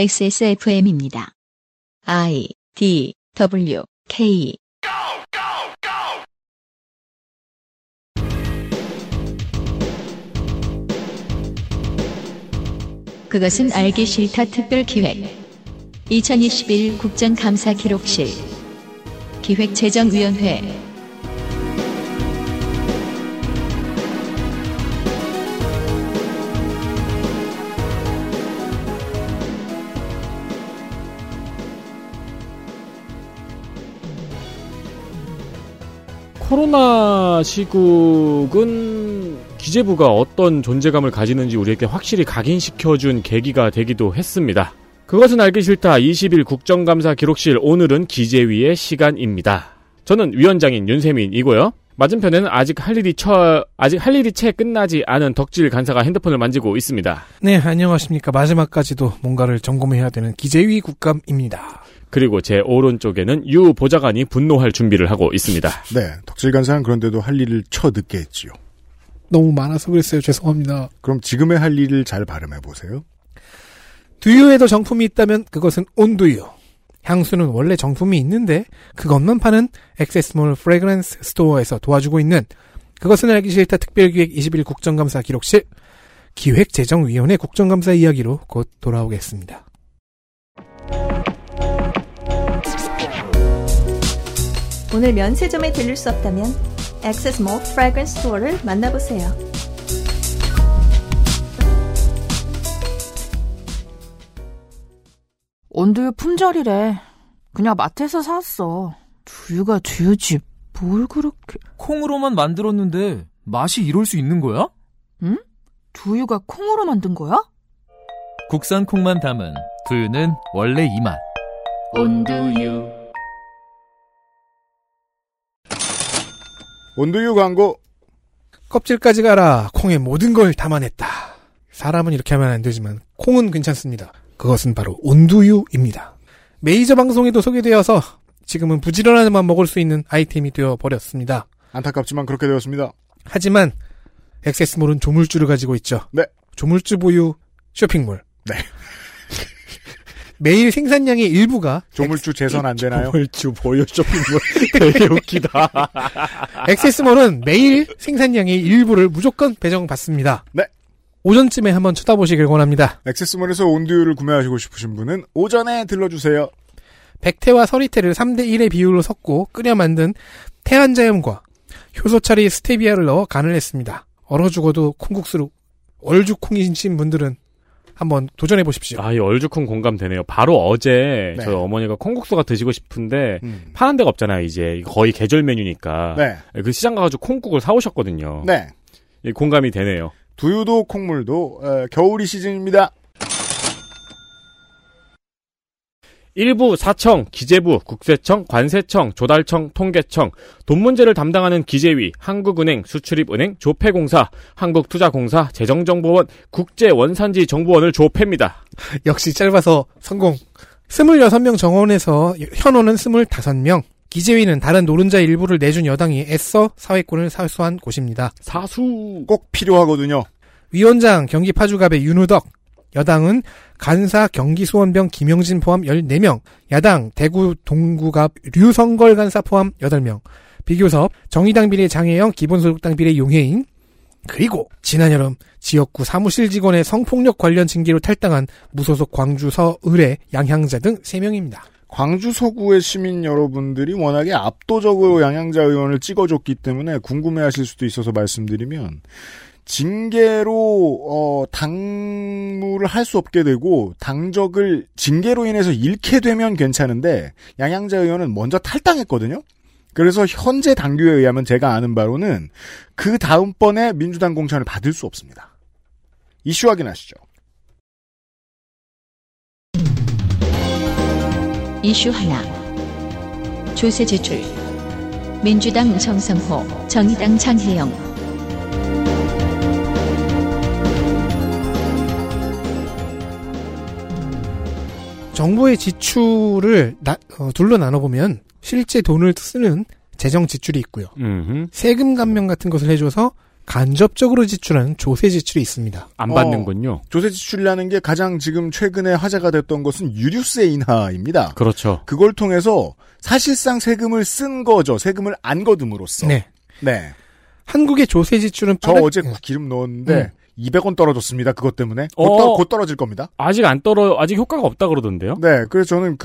XSFM입니다. I, D, W, K. 그것은 알기 싫다 특별기획 2021 국정감사기록실 기획재정위원회 코로나 시국은 기재부가 어떤 존재감을 가지는지 우리에게 확실히 각인시켜준 계기가 되기도 했습니다. 그것은 알기 싫다 21 국정감사 기록실 오늘은 기재위의 시간입니다. 저는 위원장인 윤세민이고요. 맞은편에는 아직 할 일이 채 끝나지 않은 덕질 간사가 핸드폰을 만지고 있습니다. 네, 안녕하십니까. 마지막까지도 뭔가를 점검해야 되는 기재위 국감입니다. 그리고 제 오른쪽에는 유 보좌관이 분노할 준비를 하고 있습니다. 네, 덕질 간사는 그런데도 할 일을 쳐늦게 했지요. 너무 많아서 그랬어요. 죄송합니다. 그럼 지금의 할 일을 잘 발음해보세요. 두유에도 정품이 있다면 그것은 온두유. 향수는 원래 정품이 있는데 그것만 파는 액세스몰 프레그런스 스토어에서 도와주고 있는 그것은 알기 싫다 특별기획 21 국정감사 기록실 기획재정위원회 국정감사 이야기로 곧 돌아오겠습니다. 오늘 면세점에 들릴 수 없다면 XS몰 Fragrance Store를 만나보세요. 온두유 품절이래. 그냥 마트에서 샀어. 두유가 두유지 뭘 그렇게... 콩으로만 만들었는데 맛이 이럴 수 있는 거야? 응? 두유가 콩으로 만든 거야? 국산 콩만 담은 두유는 원래 이 맛. 온두유. 온두유 광고. 껍질까지 가라. 콩의 모든 걸 담아냈다. 사람은 이렇게 하면 안 되지만 콩은 괜찮습니다. 그것은 바로 온두유입니다. 메이저 방송에도 소개되어서 지금은 부지런한 맛 먹을 수 있는 아이템이 되어버렸습니다. 안타깝지만 그렇게 되었습니다. 하지만 액세스몰은 조물주를 가지고 있죠. 네. 조물주 보유 쇼핑몰. 네. 매일 생산량의 일부가 조물주 재선 안 되나요? 조물주 보유 쇼핑몰 되게 웃기다. 액세스몰은 매일 생산량의 일부를 무조건 배정받습니다. 네. 오전쯤에 한번 쳐다보시길 권합니다. 액세스몰에서 온두유를 구매하시고 싶으신 분은 오전에 들러주세요. 백태와 서리태를 3:1의 비율로 섞고 끓여 만든 태안자염과 효소 처리 스테비아를 넣어 간을 했습니다. 얼어 죽어도 콩국수로 얼죽콩이신 분들은 한번 도전해 보십시오. 아, 이 얼죽콩 공감되네요. 바로 어제 네. 저희 어머니가 콩국수가 드시고 싶은데 파는 데가 없잖아요. 이제 거의 계절 메뉴니까 네. 그 시장 가가지고 콩국을 사오셨거든요. 네, 예, 공감이 되네요. 두유도 콩물도 겨울이 시즌입니다. 일부 사청, 기재부, 국세청, 관세청, 조달청, 통계청, 돈 문제를 담당하는 기재위, 한국은행, 수출입은행, 조폐공사, 한국투자공사, 재정정보원, 국제원산지정보원을 조폐입니다. 역시 짧아서 성공. 26명 정원에서 현원은 25명. 기재위는 다른 노른자 일부를 내준 여당이 애써 사회권을 사수한 곳입니다. 사수 꼭 필요하거든요. 위원장 경기 파주갑의 윤우덕. 여당은 간사 경기수원병 김영진 포함 14명, 야당 대구 동구갑 류성걸 간사 포함 8명, 비교섭 정의당 비례 장혜영 기본소득당 비례 용혜인, 그리고 지난 여름 지역구 사무실 직원의 성폭력 관련 징계로 탈당한 무소속 광주 서을의 양향자 등 3명입니다. 광주 서구의 시민 여러분들이 워낙에 압도적으로 양향자 의원을 찍어줬기 때문에 궁금해하실 수도 있어서 말씀드리면 징계로 당무를 할 수 없게 되고 당적을 징계로 인해서 잃게 되면 괜찮은데 양향자 의원은 먼저 탈당했거든요. 그래서 현재 당규에 의하면 제가 아는 바로는 그 다음번에 민주당 공천을 받을 수 없습니다. 이슈 확인하시죠. 이슈 하나. 조세 지출. 민주당 정성호, 정의당 장혜영. 정부의 지출을 둘로 나눠보면 실제 돈을 쓰는 재정 지출이 있고요. 세금 감면 같은 것을 해줘서 간접적으로 지출하는 조세 지출이 있습니다. 안 받는군요. 조세 지출이라는 게 가장 지금 최근에 화제가 됐던 것은 유류세 인하입니다. 그렇죠. 그걸 통해서 사실상 세금을 쓴 거죠. 세금을 안 거둠으로써. 네. 네. 한국의 조세 지출은 저 어제 기름 넣었는데 200원 떨어졌습니다. 그것 때문에. 곧 떨어질 겁니다. 아직 효과가 없다 그러던데요? 네. 그래서 저는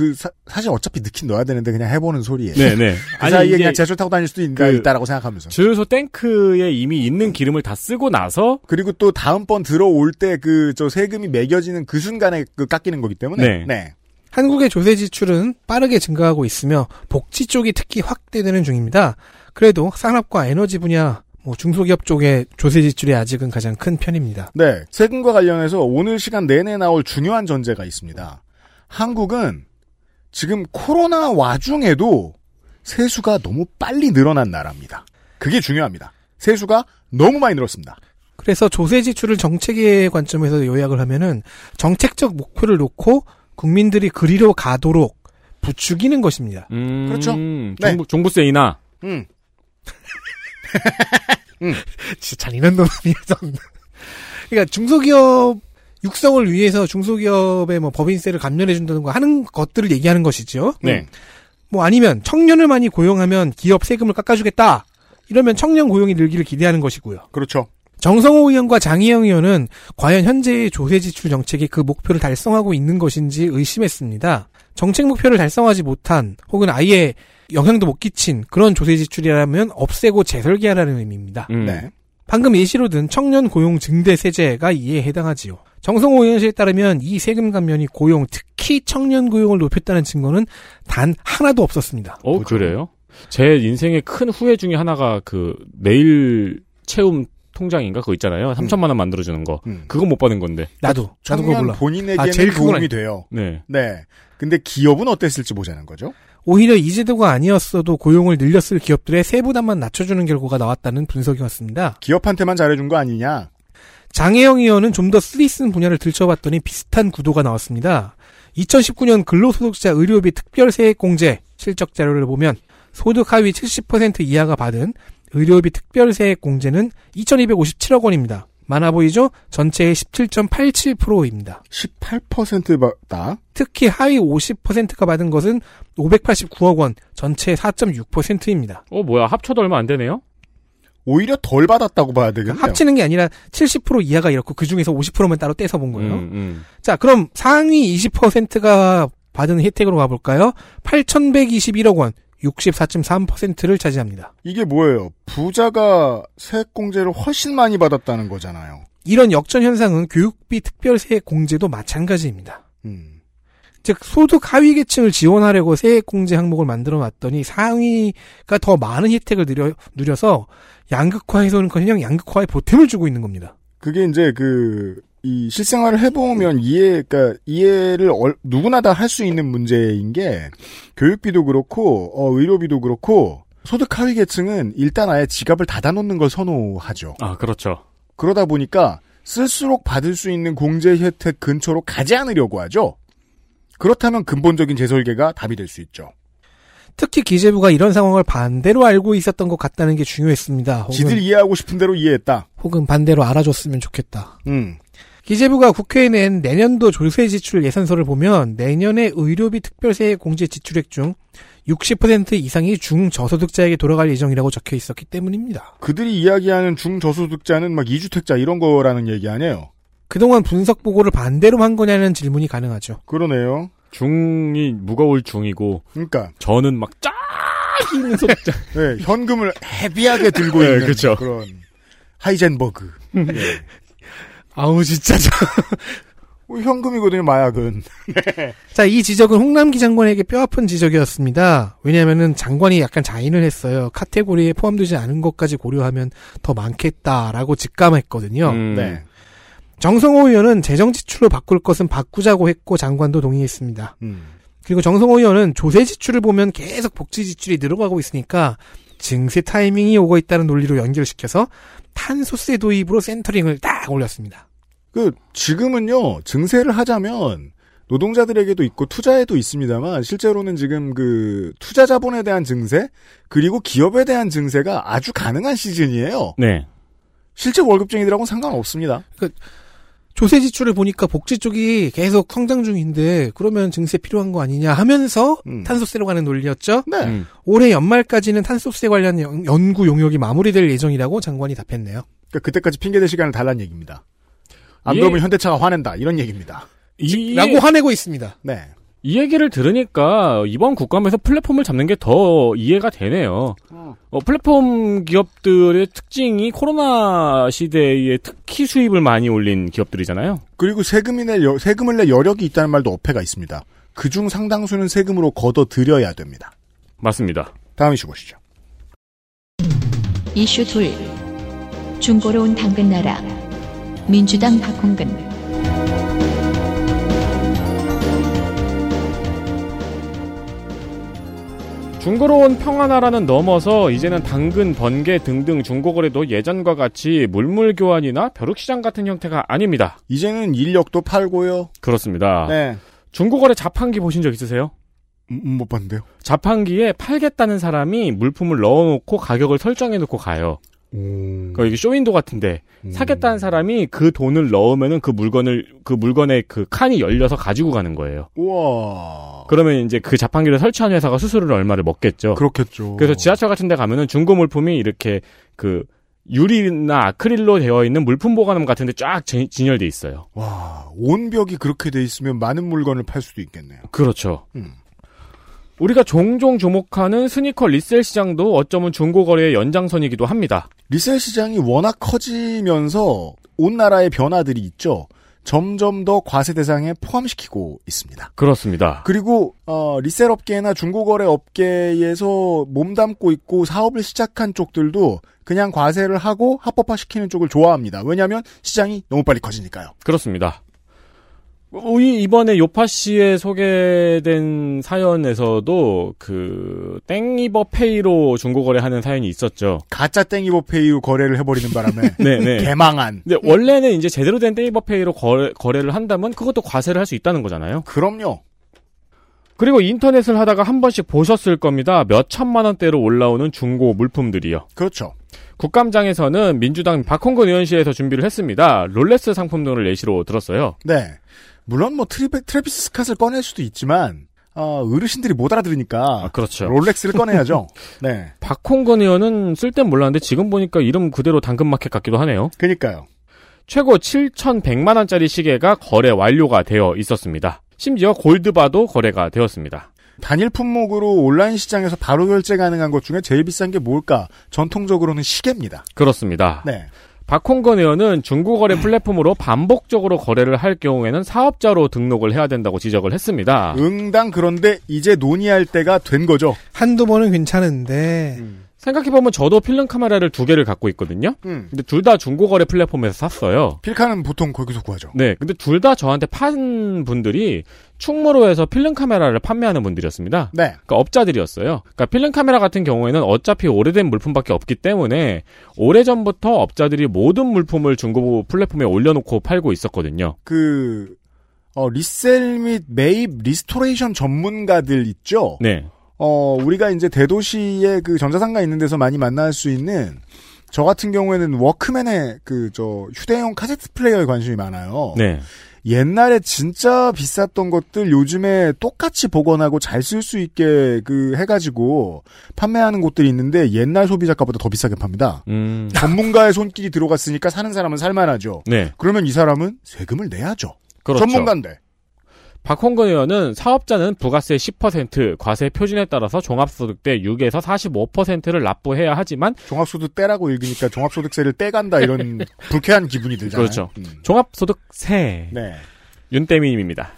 사실 어차피 넣긴 넣어야 되는데 그냥 해보는 소리예요. 네네. 그 사이에 그냥 제철 타고 다닐 수도 있다라고 생각하면서. 주유소 탱크에 이미 있는 기름을 다 쓰고 나서. 그리고 또 다음번 들어올 때 저 세금이 매겨지는 그 순간에 깎이는 거기 때문에. 네. 네. 한국의 조세 지출은 빠르게 증가하고 있으며 복지 쪽이 특히 확대되는 중입니다. 그래도 산업과 에너지 분야, 중소기업 쪽의 조세 지출이 아직은 가장 큰 편입니다. 네. 세금과 관련해서 오늘 시간 내내 나올 중요한 전제가 있습니다. 한국은 지금 코로나 와중에도 세수가 너무 빨리 늘어난 나라입니다. 그게 중요합니다. 세수가 너무 많이 늘었습니다. 그래서 조세 지출을 정책의 관점에서 요약을 하면은 정책적 목표를 놓고 국민들이 그리로 가도록 부추기는 것입니다. 그렇죠. 종부세 인하. 진짜 잔인한 놈이었던. 그러니까 중소기업 육성을 위해서 중소기업의 법인세를 감면해 준다든가 하는 것들을 얘기하는 것이죠. 네. 아니면 청년을 많이 고용하면 기업 세금을 깎아주겠다. 이러면 청년 고용이 늘기를 기대하는 것이고요. 그렇죠. 정성호 의원과 장혜영 의원은 과연 현재의 조세 지출 정책이 그 목표를 달성하고 있는 것인지 의심했습니다. 정책 목표를 달성하지 못한 혹은 아예 영향도 못 끼친 그런 조세 지출이라면 없애고 재설계하라는 의미입니다. 네. 방금 예시로 든 청년 고용 증대 세제가 이에 해당하지요. 정성호 의원실에 따르면 이 세금 감면이 고용, 특히 청년 고용을 높였다는 증거는 단 하나도 없었습니다. 그래요? 제 인생의 큰 후회 중에 하나가 매일 채움 통장인가 그거 있잖아요. 3천만 원 만들어주는 거. 그거 못 받은 건데. 나도 그거 몰라. 본인에게는 제일 도움이 돼요. 네. 네. 근데 기업은 어땠을지 보자는 거죠. 오히려 이 제도가 아니었어도 고용을 늘렸을 기업들의 세부담만 낮춰주는 결과가 나왔다는 분석이 왔습니다. 기업한테만 잘해준 거 아니냐. 장혜영 의원은 좀 더 쓰리쓴 분야를 들춰봤더니 비슷한 구도가 나왔습니다. 2019년 근로소득자 의료비 특별세액공제 실적 자료를 보면 소득 하위 70% 이하가 받은 의료비 특별세액공제는 2,257억 원입니다. 많아 보이죠? 전체의 17.87%입니다. 18%다. 특히 하위 50%가 받은 것은 589억 원, 전체의 4.6%입니다. 뭐야. 합쳐도 얼마 안 되네요? 오히려 덜 받았다고 봐야 되겠네요. 합치는 게 아니라 70% 이하가 이렇고 그중에서 50%만 따로 떼서 본 거예요. 자, 그럼 상위 20%가 받은 혜택으로 가볼까요? 8,121억 원. 64.3%를 차지합니다. 이게 뭐예요? 부자가 세액공제를 훨씬 많이 받았다는 거잖아요. 이런 역전 현상은 교육비 특별세액공제도 마찬가지입니다. 즉 소득 하위 계층을 지원하려고 세액공제 항목을 만들어놨더니 상위가 더 많은 혜택을 누려서 양극화에서는커녕 양극화에 보탬을 주고 있는 겁니다. 그게 이제 이 실생활을 해보면 이해를 누구나 다 할 수 있는 문제인 게 교육비도 그렇고 의료비도 그렇고 소득 하위 계층은 일단 아예 지갑을 닫아놓는 걸 선호하죠. 아, 그렇죠. 그러다 보니까 쓸수록 받을 수 있는 공제 혜택 근처로 가지 않으려고 하죠. 그렇다면 근본적인 재설계가 답이 될 수 있죠. 특히 기재부가 이런 상황을 반대로 알고 있었던 것 같다는 게 중요했습니다. 지들 이해하고 싶은 대로 이해했다. 혹은 반대로 알아줬으면 좋겠다. 기재부가 국회에 낸 내년도 조세 지출 예산서를 보면 내년에 의료비 특별세 공제 지출액 중 60% 이상이 중저소득자에게 돌아갈 예정이라고 적혀 있었기 때문입니다. 그들이 이야기하는 중저소득자는 막 2주택자 이런 거라는 얘기 아니에요? 그동안 분석 보고를 반대로 한 거냐는 질문이 가능하죠. 그러네요. 중이 무거울 중이고, 그러니까 저는 막 쫙 있는 소득자, 네, 현금을 헤비하게 들고 네, 있는 그쵸. 그런 하이젠버그. 네. 아우 진짜 현금이거든요 마약은. 네. 자, 이 지적은 홍남기 장관에게 뼈아픈 지적이었습니다. 왜냐하면은 장관이 약간 자인을 했어요. 카테고리에 포함되지 않은 것까지 고려하면 더 많겠다라고 직감했거든요. 네. 정성호 의원은 재정지출로 바꿀 것은 바꾸자고 했고 장관도 동의했습니다. 그리고 정성호 의원은 조세지출을 보면 계속 복지지출이 늘어가고 있으니까 증세 타이밍이 오고 있다는 논리로 연결시켜서 탄소세 도입으로 센터링을 딱 올렸습니다. 지금은요 증세를 하자면 노동자들에게도 있고 투자에도 있습니다만 실제로는 지금 투자 자본에 대한 증세 그리고 기업에 대한 증세가 아주 가능한 시즌이에요. 네. 실제 월급쟁이들하고는 상관없습니다. 그러니까 조세 지출을 보니까 복지 쪽이 계속 성장 중인데 그러면 증세 필요한 거 아니냐 하면서 탄소세로 가는 논리였죠. 네. 올해 연말까지는 탄소세 관련 연구 용역이 마무리될 예정이라고 장관이 답했네요. 그러니까 그때까지 핑계될 시간을 달란 얘기입니다. 안 그러면 현대차가 화낸다 이런 얘기입니다. 라고 화내고 있습니다. 네. 이 얘기를 들으니까 이번 국감에서 플랫폼을 잡는 게 더 이해가 되네요. 플랫폼 기업들의 특징이 코로나 시대에 특히 수입을 많이 올린 기업들이잖아요. 그리고 세금을 낼 여력이 있다는 말도 어폐가 있습니다. 그중 상당수는 세금으로 걷어들여야 됩니다. 맞습니다. 다음 이슈 보시죠. 이슈 2. 중고로 온 당근나라. 민주당 박홍근. 중고로 온 평화나라는 넘어서 이제는 당근, 번개 등등 중고거래도 예전과 같이 물물교환이나 벼룩시장 같은 형태가 아닙니다. 이제는 인력도 팔고요. 그렇습니다. 네. 중고거래 자판기 보신 적 있으세요? 못 봤는데요. 자판기에 팔겠다는 사람이 물품을 넣어놓고 가격을 설정해놓고 가요. 그러니까 이게 쇼윈도 같은데 사겠다는 사람이 그 돈을 넣으면은 그 물건의 그 칸이 열려서 가지고 가는 거예요. 우와. 그러면 이제 그 자판기를 설치한 회사가 수수료를 얼마를 먹겠죠. 그렇겠죠. 그래서 지하철 같은 데 가면은 중고 물품이 이렇게 그 유리나 아크릴로 되어 있는 물품 보관함 같은 데 쫙 진열돼 있어요. 와, 온 벽이 그렇게 돼 있으면 많은 물건을 팔 수도 있겠네요. 그렇죠. 우리가 종종 주목하는 스니커 리셀 시장도 어쩌면 중고 거래의 연장선이기도 합니다. 리셀 시장이 워낙 커지면서 온 나라의 변화들이 있죠. 점점 더 과세 대상에 포함시키고 있습니다. 그렇습니다. 그리고 리셀 업계나 중고거래 업계에서 몸담고 있고 사업을 시작한 쪽들도 그냥 과세를 하고 합법화시키는 쪽을 좋아합니다. 왜냐하면 시장이 너무 빨리 커지니까요. 그렇습니다. 우리 이번에 요파 씨에 소개된 사연에서도 그 땡이버페이로 중고거래하는 사연이 있었죠. 가짜 땡이버페이로 거래를 해버리는 바람에 네네. 개망한. 근데 원래는 이제 제대로 된 땡이버페이로 거래를 한다면 그것도 과세를 할 수 있다는 거잖아요. 그럼요. 그리고 인터넷을 하다가 한 번씩 보셨을 겁니다. 몇 천만 원대로 올라오는 중고 물품들이요. 그렇죠. 국감장에서는 민주당 박홍근 의원실에서 준비를 했습니다. 롤렉스 상품 등을 예시로 들었어요. 네. 물론 뭐 트래비스 스캇을 꺼낼 수도 있지만 어르신들이 못 알아들으니까 그렇죠. 롤렉스를 꺼내야죠. 네. 박홍근 의원은 쓸 땐 몰랐는데 지금 보니까 이름 그대로 당근마켓 같기도 하네요. 그러니까요. 최고 7,100만 원짜리 시계가 거래 완료가 되어 있었습니다. 심지어 골드바도 거래가 되었습니다. 단일 품목으로 온라인 시장에서 바로 결제 가능한 것 중에 제일 비싼 게 뭘까? 전통적으로는 시계입니다. 그렇습니다. 네. 박홍근 의원은 중고거래 플랫폼으로 반복적으로 거래를 할 경우에는 사업자로 등록을 해야 된다고 지적을 했습니다. 응당 그런데 이제 논의할 때가 된 거죠. 한두 번은 괜찮은데. 생각해보면 저도 필름 카메라를 2개를 갖고 있거든요. 근데 둘 다 중고거래 플랫폼에서 샀어요. 필카는 보통 거기서 구하죠. 네. 근데 둘 다 저한테 판 분들이 충무로에서 필름 카메라를 판매하는 분들이었습니다. 네. 그러니까 업자들이었어요. 그러니까 필름 카메라 같은 경우에는 어차피 오래된 물품밖에 없기 때문에 오래전부터 업자들이 모든 물품을 중고 플랫폼에 올려놓고 팔고 있었거든요. 리셀 및 매입 리스토레이션 전문가들 있죠? 네. 우리가 이제 대도시의 그 전자상가 있는 데서 많이 만날 수 있는 저 같은 경우에는 워크맨의 휴대용 카세트 플레이어에 관심이 많아요. 네. 옛날에 진짜 비쌌던 것들 요즘에 똑같이 복원하고 잘 쓸 수 있게 해가지고 판매하는 곳들이 있는데 옛날 소비자가보다 더 비싸게 팝니다. 전문가의 손길이 들어갔으니까 사는 사람은 살만하죠. 네. 그러면 이 사람은 세금을 내야죠. 그렇죠. 전문가인데. 박홍근 의원은 사업자는 부가세 10%, 과세 표준에 따라서 종합소득세 6에서 45%를 납부해야 하지만 종합소득 떼라고 읽으니까 종합소득세를 떼간다 이런 불쾌한 기분이 들잖아요. 그렇죠. 종합소득세. 네. 윤태민입니다.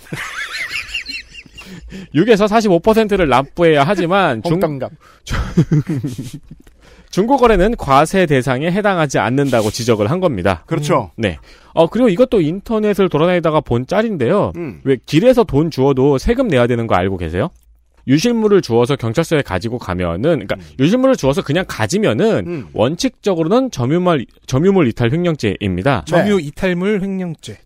6에서 45%를 납부해야 하지만 중고거래는 과세 대상에 해당하지 않는다고 지적을 한 겁니다. 그렇죠. 네. 그리고 이것도 인터넷을 돌아다니다가 본 짤인데요. 왜 길에서 돈 주워도 세금 내야 되는 거 알고 계세요? 유실물을 주워서 경찰서에 가지고 가면은, 그러니까 유실물을 주워서 그냥 가지면은 원칙적으로는 점유물 이탈 횡령죄입니다. 네.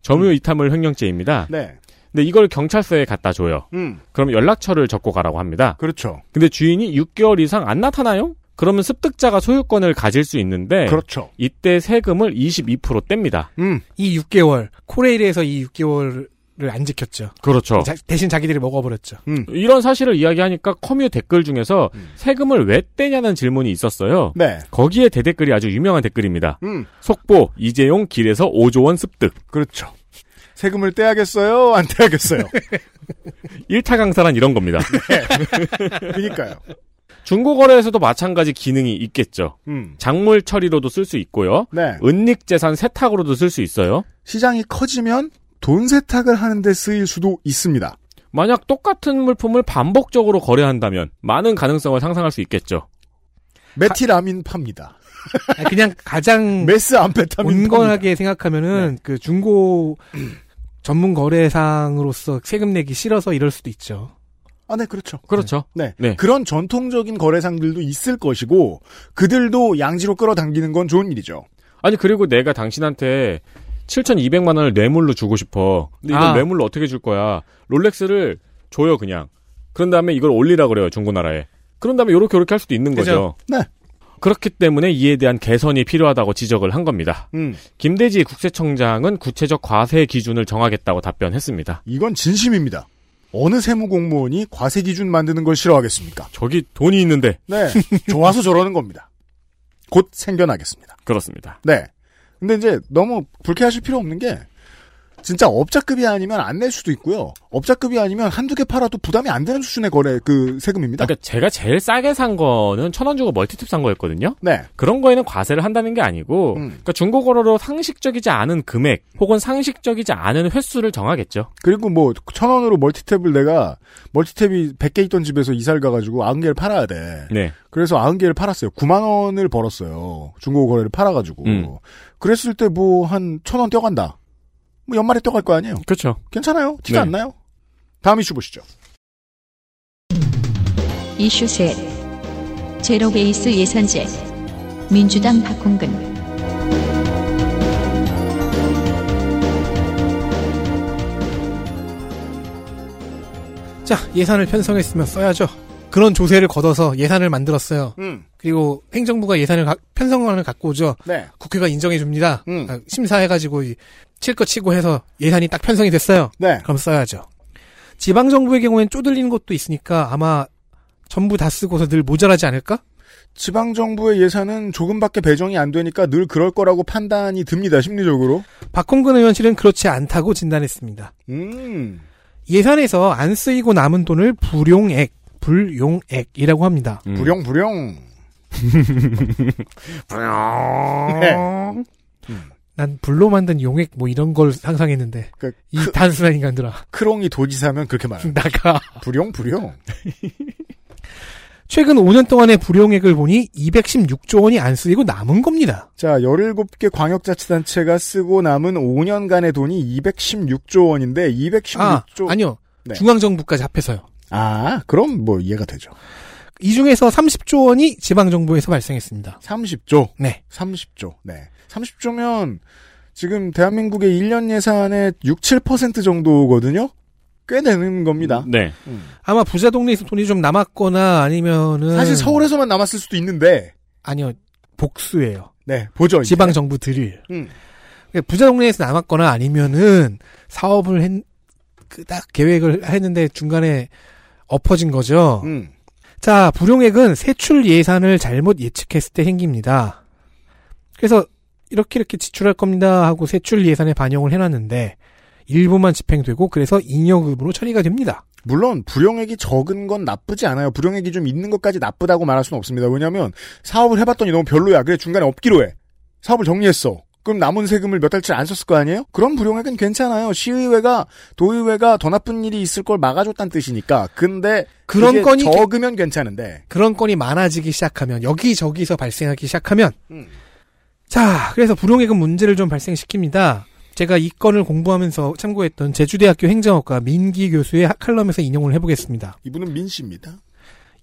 점유 이탈물 횡령죄입니다. 네. 근데 이걸 경찰서에 갖다 줘요. 그럼 연락처를 적고 가라고 합니다. 그렇죠. 근데 주인이 6개월 이상 안 나타나요? 그러면 습득자가 소유권을 가질 수 있는데 그렇죠. 이때 세금을 22% 뗍니다. 이 6개월 코레일에서 이 6개월을 안 지켰죠. 그렇죠. 대신 자기들이 먹어버렸죠. 이런 사실을 이야기하니까 커뮤 댓글 중에서 세금을 왜 떼냐는 질문이 있었어요. 네. 거기에 대댓글이 아주 유명한 댓글입니다. 속보 이재용 길에서 5조 원 습득. 그렇죠. 세금을 떼야겠어요? 안 떼야겠어요? 1타 강사란 이런 겁니다. 네. 그러니까요. 중고거래에서도 마찬가지 기능이 있겠죠. 작물 처리로도 쓸 수 있고요. 네. 은닉재산 세탁으로도 쓸 수 있어요. 시장이 커지면 돈 세탁을 하는데 쓰일 수도 있습니다. 만약 똑같은 물품을 반복적으로 거래한다면 많은 가능성을 상상할 수 있겠죠. 메틸아민 팝니다. 그냥 가장 온건하게 생각하면은 네. 그 중고 전문 거래상으로서 세금 내기 싫어서 이럴 수도 있죠. 아, 네, 그렇죠. 그렇죠. 네. 네. 그런 전통적인 거래상들도 있을 것이고, 그들도 양지로 끌어당기는 건 좋은 일이죠. 아니, 그리고 내가 당신한테 7,200만 원을 뇌물로 주고 싶어. 근데 이걸 뇌물로 어떻게 줄 거야? 롤렉스를 줘요, 그냥. 그런 다음에 이걸 올리라고 그래요, 중고나라에. 그런 다음에 요렇게 할 수도 있는 그죠? 거죠. 네. 그렇기 때문에 이에 대한 개선이 필요하다고 지적을 한 겁니다. 김대지 국세청장은 구체적 과세 기준을 정하겠다고 답변했습니다. 이건 진심입니다. 어느 세무공무원이 과세 기준 만드는 걸 싫어하겠습니까? 저기 돈이 있는데. 네. 좋아서 저러는 겁니다. 곧 생겨나겠습니다. 그렇습니다. 네. 근데 이제 너무 불쾌하실 필요 없는 게 진짜 업자급이 아니면 안 낼 수도 있고요. 업자급이 아니면 한두 개 팔아도 부담이 안 되는 수준의 거래 그 세금입니다. 그러니까 제가 제일 싸게 산 거는 1,000원 주고 멀티탭 산 거였거든요. 네. 그런 거에는 과세를 한다는 게 아니고 그러니까 중고거래로 상식적이지 않은 금액 혹은 상식적이지 않은 횟수를 정하겠죠. 그리고 뭐 1,000원으로 멀티탭을 내가 멀티탭이 100개 있던 집에서 이사를 가가지고 90개를 팔아야 돼. 네. 그래서 90개를 팔았어요. 9만 원을 벌었어요. 중고거래를 팔아가지고. 그랬을 때 뭐 한 1,000원 떼어간다. 뭐 연말에 떠갈 거 아니에요? 그렇죠. 괜찮아요. 티가 네. 안 나요. 다음 이슈 보시죠. 이슈 셋. 제로베이스 예산제. 민주당 박홍근. 자, 예산을 편성했으면 써야죠. 그런 조세를 걷어서 예산을 만들었어요. 그리고 행정부가 예산을 편성안을 갖고 오죠. 네. 국회가 인정해 줍니다. 심사해가지고 칠 거 치고 해서 예산이 딱 편성이 됐어요. 네. 그럼 써야죠. 지방정부의 경우엔 쪼들리는 것도 있으니까 아마 전부 다 쓰고서 늘 모자라지 않을까? 지방정부의 예산은 조금밖에 배정이 안 되니까 늘 그럴 거라고 판단이 듭니다. 심리적으로. 박홍근 의원실은 그렇지 않다고 진단했습니다. 예산에서 안 쓰이고 남은 돈을 불용액이라고 합니다. 불용. 난 불로 만든 용액 뭐 이런 걸 상상했는데 그러니까 이 단순한 인간들아. 크롱이 도지사면 그렇게 말해요. 나가. 불용. 최근 5년 동안의 불용액을 보니 216조 원이 안 쓰이고 남은 겁니다. 자, 17개 광역자치단체가 쓰고 남은 5년간의 돈이 216조 원인데 216조. 아니요. 네. 중앙정부까지 합해서요. 아, 그럼 뭐 이해가 되죠. 이 중에서 30조 원이 지방정부에서 발생했습니다. 30조? 네. 30조. 네. 30조면 지금 대한민국의 1년 예산의 6, 7% 정도거든요? 꽤 되는 겁니다. 네. 아마 부자 동네에서 돈이 좀 남았거나 아니면은. 사실 서울에서만 남았을 수도 있는데. 아니요. 복수예요. 네. 보죠. 지방정부들이. 부자 동네에서 남았거나 아니면은 사업을 딱 계획을 했는데 중간에 엎어진 거죠. 자, 불용액은 세출 예산을 잘못 예측했을 때 생깁니다. 그래서 이렇게 지출할 겁니다 하고 세출 예산에 반영을 해놨는데 일부만 집행되고 그래서 잉여금으로 처리가 됩니다. 물론 불용액이 적은 건 나쁘지 않아요. 불용액이 좀 있는 것까지 나쁘다고 말할 수는 없습니다. 왜냐하면 사업을 해봤더니 너무 별로야. 그래 중간에 없기로 해. 사업을 정리했어. 그럼 남은 세금을 몇 달치 안 썼을 거 아니에요? 그런 불용액은 괜찮아요. 시의회가, 도의회가 더 나쁜 일이 있을 걸 막아줬다는 뜻이니까. 근데 그런 건이 적으면 괜찮은데. 그런 건이 많아지기 시작하면, 여기저기서 발생하기 시작하면. 자, 그래서 불용액은 문제를 좀 발생시킵니다. 제가 이 건을 공부하면서 참고했던 제주대학교 행정학과 민기 교수의 칼럼에서 인용을 해보겠습니다. 이분은 민 씨입니다.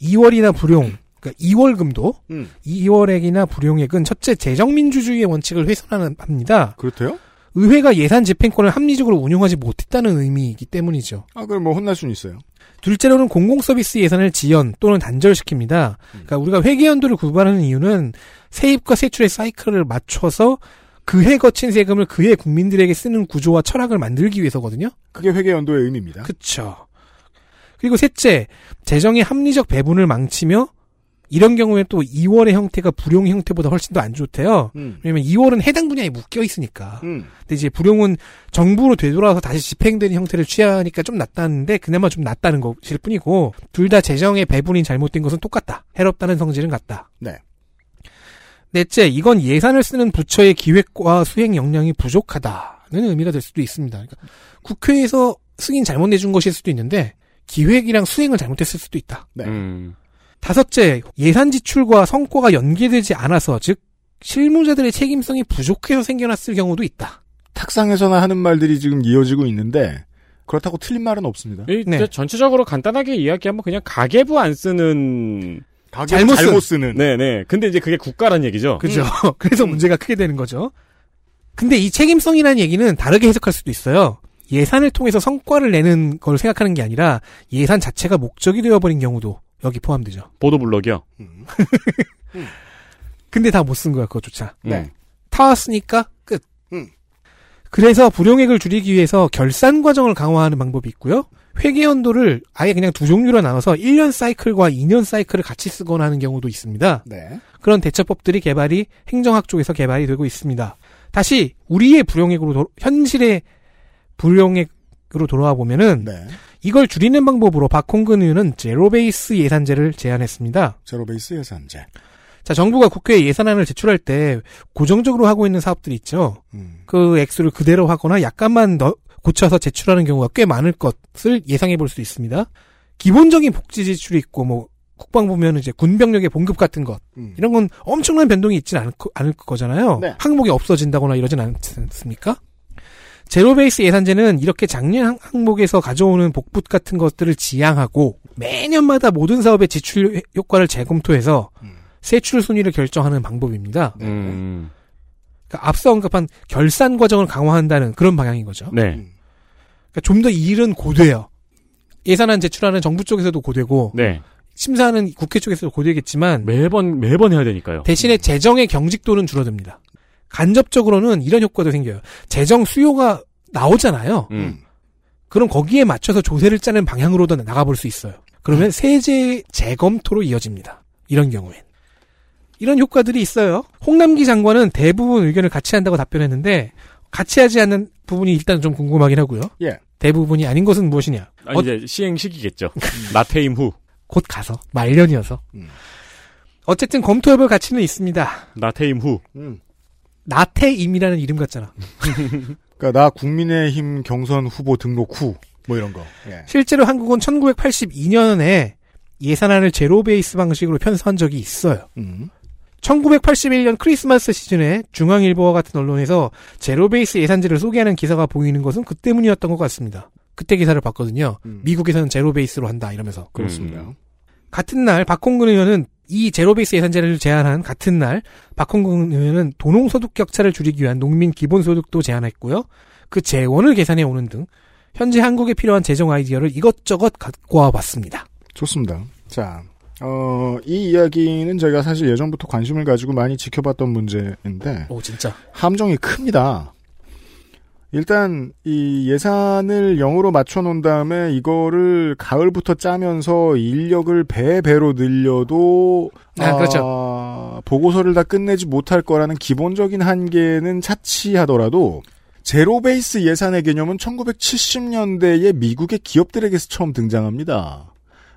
2월이나 불용. 그러니까 2월금도 2월액이나 불용액은 첫째 재정민주주의의 원칙을 훼손합니다. 그렇대요? 의회가 예산 집행권을 합리적으로 운용하지 못했다는 의미이기 때문이죠. 아, 그럼 뭐 혼날 수는 있어요. 둘째로는 공공서비스 예산을 지연 또는 단절시킵니다. 그러니까 우리가 회계연도를 구분하는 이유는 세입과 세출의 사이클을 맞춰서 그해 거친 세금을 그해 국민들에게 쓰는 구조와 철학을 만들기 위해서거든요. 그게 회계연도의 의미입니다. 그렇죠. 그리고 셋째, 재정의 합리적 배분을 망치며 이런 경우에 또 2월의 형태가 불용 형태보다 훨씬 더 안 좋대요. 왜냐면 2월은 해당 분야에 묶여 있으니까. 근데 이제 불용은 정부로 되돌아와서 다시 집행되는 형태를 취하니까 좀 낫다는데 그나마 좀 낫다는 것일 뿐이고 둘 다 재정의 배분이 잘못된 것은 똑같다. 해롭다는 성질은 같다. 네. 넷째, 이건 예산을 쓰는 부처의 기획과 수행 역량이 부족하다는 의미가 될 수도 있습니다. 그러니까 국회에서 승인 잘못 내준 것일 수도 있는데 기획이랑 수행을 잘못했을 수도 있다. 네. 다섯째, 예산 지출과 성과가 연계되지 않아서 즉 실무자들의 책임성이 부족해서 생겨났을 경우도 있다. 탁상에서나 하는 말들이 지금 이어지고 있는데 그렇다고 틀린 말은 없습니다. 네. 전체적으로 간단하게 이야기하면 그냥 가계부 안 쓰는 잘못 쓰는. 네네. 근데 이제 그게 국가란 얘기죠. 그죠. 그래서 문제가 크게 되는 거죠. 근데 이 책임성이라는 얘기는 다르게 해석할 수도 있어요. 예산을 통해서 성과를 내는 걸 생각하는 게 아니라 예산 자체가 목적이 되어버린 경우도 여기 포함되죠. 보도블럭이요. 근데 다 못 쓴 거야 그것조차. 네. 타왔으니까 끝. 그래서 불용액을 줄이기 위해서 결산 과정을 강화하는 방법이 있고요. 회계연도를 아예 그냥 두 종류로 나눠서 1년 사이클과 2년 사이클을 같이 쓰거나 하는 경우도 있습니다. 네. 그런 대처법들이 개발이 행정학 쪽에서 개발이 되고 있습니다. 다시 우리의 불용액으로 현실의 불용액으로 돌아와 보면은 네. 이걸 줄이는 방법으로 박홍근 의원은 제로베이스 예산제를 제안했습니다. 제로베이스 예산제. 자, 정부가 국회에 예산안을 제출할 때 고정적으로 하고 있는 사업들이 있죠. 그 액수를 그대로 하거나 약간만 고쳐서 제출하는 경우가 꽤 많을 것을 예상해 볼 수 있습니다. 기본적인 복지 지출이 있고 뭐 국방 보면 이제 군병력의 봉급 같은 것 이런 건 엄청난 변동이 있지는 않을 거잖아요. 네. 항목이 없어진다거나 이러진 않습니까? 제로베이스 예산제는 이렇게 작년 항목에서 가져오는 복붙 같은 것들을 지양하고 매년마다 모든 사업의 지출 효과를 재검토해서 세출 순위를 결정하는 방법입니다. 그러니까 앞서 언급한 결산 과정을 강화한다는 그런 방향인 거죠. 네. 그러니까 좀 더 일은 고돼요. 예산안 제출하는 정부 쪽에서도 고되고 네. 심사하는 국회 쪽에서도 고되겠지만 매번 해야 되니까요. 대신에 재정의 경직도는 줄어듭니다. 간접적으로는 이런 효과도 생겨요. 재정 수요가 나오잖아요. 그럼 거기에 맞춰서 조세를 짜는 방향으로도 나가볼 수 있어요. 그러면 세제 재검토로 이어집니다. 이런 경우엔. 이런 효과들이 있어요. 홍남기 장관은 대부분 의견을 같이 한다고 답변했는데 같이 하지 않는 부분이 일단 좀 궁금하긴 하고요. 예. 대부분이 아닌 것은 무엇이냐. 아니, 이제 시행시기겠죠. 나태임 후. 곧 가서. 말년이어서. 어쨌든 검토해볼 가치는 있습니다. 나태임 후. 나태임이라는 이름 같잖아. 그러니까 나 국민의힘 경선 후보 등록 후 뭐 이런 거. 예. 실제로 한국은 1982년에 예산안을 제로베이스 방식으로 편성한 적이 있어요. 1981년 크리스마스 시즌에 중앙일보와 같은 언론에서 제로베이스 예산제를 소개하는 기사가 보이는 것은 그 때문이었던 것 같습니다. 그때 기사를 봤거든요. 미국에서는 제로베이스로 한다 이러면서. 그렇습니다. 같은 날 박홍근 의원은 이 제로베이스 예산제를 제안한 같은 날 박홍근 의원은 도농소득 격차를 줄이기 위한 농민 기본소득도 제안했고요. 그 재원을 계산해 오는 등 현재 한국에 필요한 재정 아이디어를 이것저것 갖고 와봤습니다. 좋습니다. 자, 이 이야기는 저희가 사실 예전부터 관심을 가지고 많이 지켜봤던 문제인데 오, 진짜. 함정이 큽니다. 일단 이 예산을 0으로 맞춰놓은 다음에 이거를 가을부터 짜면서 인력을 배로 늘려도 그렇죠. 보고서를 다 끝내지 못할 거라는 기본적인 한계는 차치하더라도 제로베이스 예산의 개념은 1970년대에 미국의 기업들에게서 처음 등장합니다.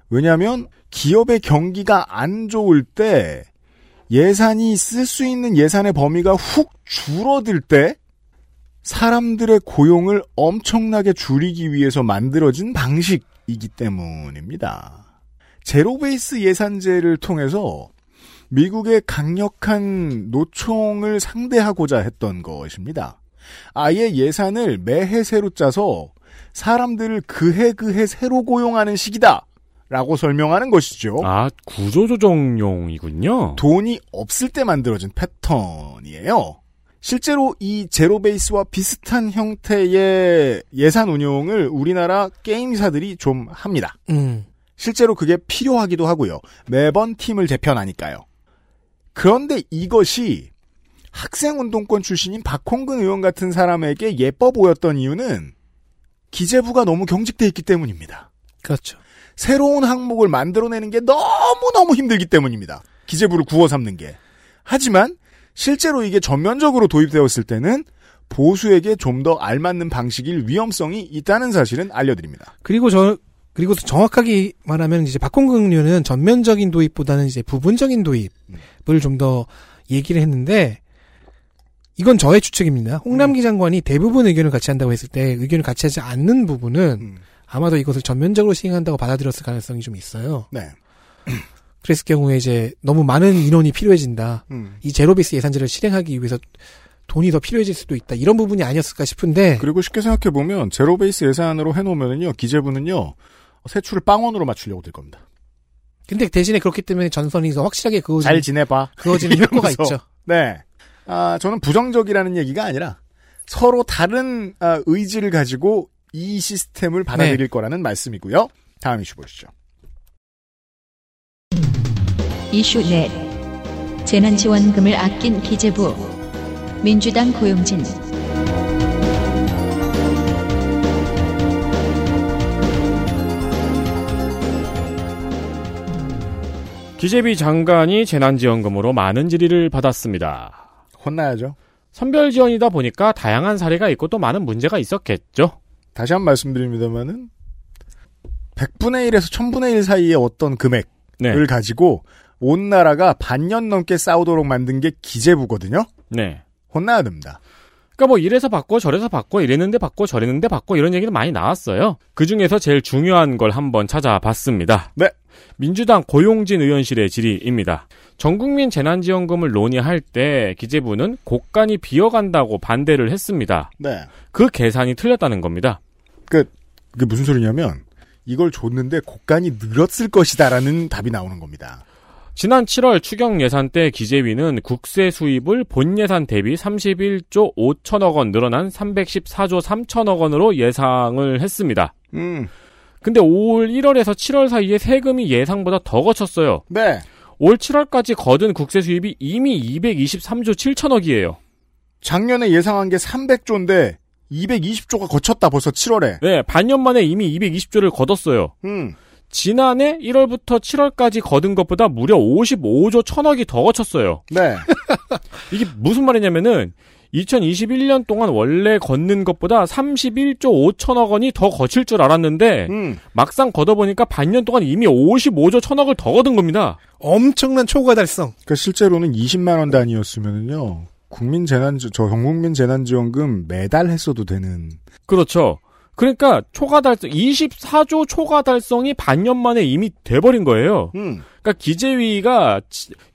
왜냐하면 기업의 경기가 안 좋을 때 예산이 쓸 수 있는 예산의 범위가 훅 줄어들 때 사람들의 고용을 엄청나게 줄이기 위해서 만들어진 방식이기 때문입니다. 제로베이스 예산제를 통해서 미국의 강력한 노총을 상대하고자 했던 것입니다. 아예 예산을 매해 새로 짜서 사람들을 그해 새로 고용하는 시기다 라고 설명하는 것이죠. 아, 구조조정용이군요. 돈이 없을 때 만들어진 패턴이에요. 실제로 이 제로베이스와 비슷한 형태의 예산 운용을 우리나라 게임사들이 좀 합니다. 실제로 그게 필요하기도 하고요. 매번 팀을 재편하니까요. 그런데 이것이 학생운동권 출신인 박홍근 의원 같은 사람에게 예뻐 보였던 이유는 기재부가 너무 경직돼 있기 때문입니다. 그렇죠. 새로운 항목을 만들어내는 게 너무너무 힘들기 때문입니다. 기재부를 구워 삼는 게. 하지만 실제로 이게 전면적으로 도입되었을 때는 보수에게 좀 더 알맞는 방식일 위험성이 있다는 사실은 알려드립니다. 그리고 정확하게 말하면 이제 박홍근 의원은 전면적인 도입보다는 이제 부분적인 도입을 좀 더 얘기를 했는데, 이건 저의 추측입니다. 홍남기 장관이 대부분 의견을 같이 한다고 했을 때 의견을 같이 하지 않는 부분은 아마도 이것을 전면적으로 시행한다고 받아들였을 가능성이 좀 있어요. 네. 그랬을 경우에 이제 너무 많은 인원이 필요해진다. 이 제로베이스 예산제를 실행하기 위해서 돈이 더 필요해질 수도 있다. 이런 부분이 아니었을까 싶은데. 그리고 쉽게 생각해보면 제로베이스 예산으로 해놓으면요. 기재부는요. 세출을 빵원으로 맞추려고 될 겁니다. 근데 대신에 그렇기 때문에 전선이 더 확실하게 그어지는. 잘 지내봐. 그어지는 효과가 있죠. 네. 아, 저는 부정적이라는 얘기가 아니라 서로 다른 의지를 가지고 이 시스템을 받아들일 거라는 말씀이고요. 다음 이슈 보시죠. 이슈 넷. 재난지원금을 아낀 기재부. 민주당 고용진. 기재비 장관이 재난지원금으로 많은 질의를 받았습니다. 혼나야죠. 선별지원이다 보니까 다양한 사례가 있고 또 많은 문제가 있었겠죠. 다시 한 번 말씀드립니다만은 100분의 1에서 1000분의 1 사이의 어떤 금액을 가지고 온 나라가 반년 넘게 싸우도록 만든 게 기재부거든요. 네. 혼나야 됩니다. 그러니까 뭐 이래서 받고 저래서 받고 이랬는데 받고 저랬는데 받고 이런 얘기도 많이 나왔어요. 그중에서 제일 중요한 걸 한번 찾아봤습니다. 네. 민주당 고용진 의원실의 질의입니다. 전국민 재난지원금을 논의할 때 기재부는 곳간이 비어간다고 반대를 했습니다. 네. 그 계산이 틀렸다는 겁니다. 그게 무슨 소리냐면 이걸 줬는데 곳간이 늘었을 것이다라는 답이 나오는 겁니다. 지난 7월 추경 예산 때 기재위는 국세 수입을 본 예산 대비 31조 5천억 원 늘어난 314조 3천억 원으로 예상을 했습니다. 근데 올 1월에서 7월 사이에 세금이 예상보다 더 거쳤어요. 네. 올 7월까지 거둔 국세 수입이 이미 223조 7천억이에요. 작년에 예상한 게 300조인데 220조가 거쳤다 벌써 7월에. 네, 반년 만에 이미 220조를 거뒀어요. 지난해 1월부터 7월까지 거둔 것보다 무려 55조 천억이 더 거쳤어요. 네. 이게 무슨 말이냐면은 2021년 동안 원래 걷는 것보다 31조 5천억 원이 더 거칠 줄 알았는데 막상 걷어보니까 반년 동안 이미 55조 천억을 더 거둔 겁니다. 엄청난 초과 달성. 그러니까 실제로는 20만 원 단위였으면은요. 전국민 재난지원금 매달 했어도 되는. 그렇죠. 그러니까 초과 달성 24조 초과 달성이 반년 만에 이미 돼버린 거예요. 그러니까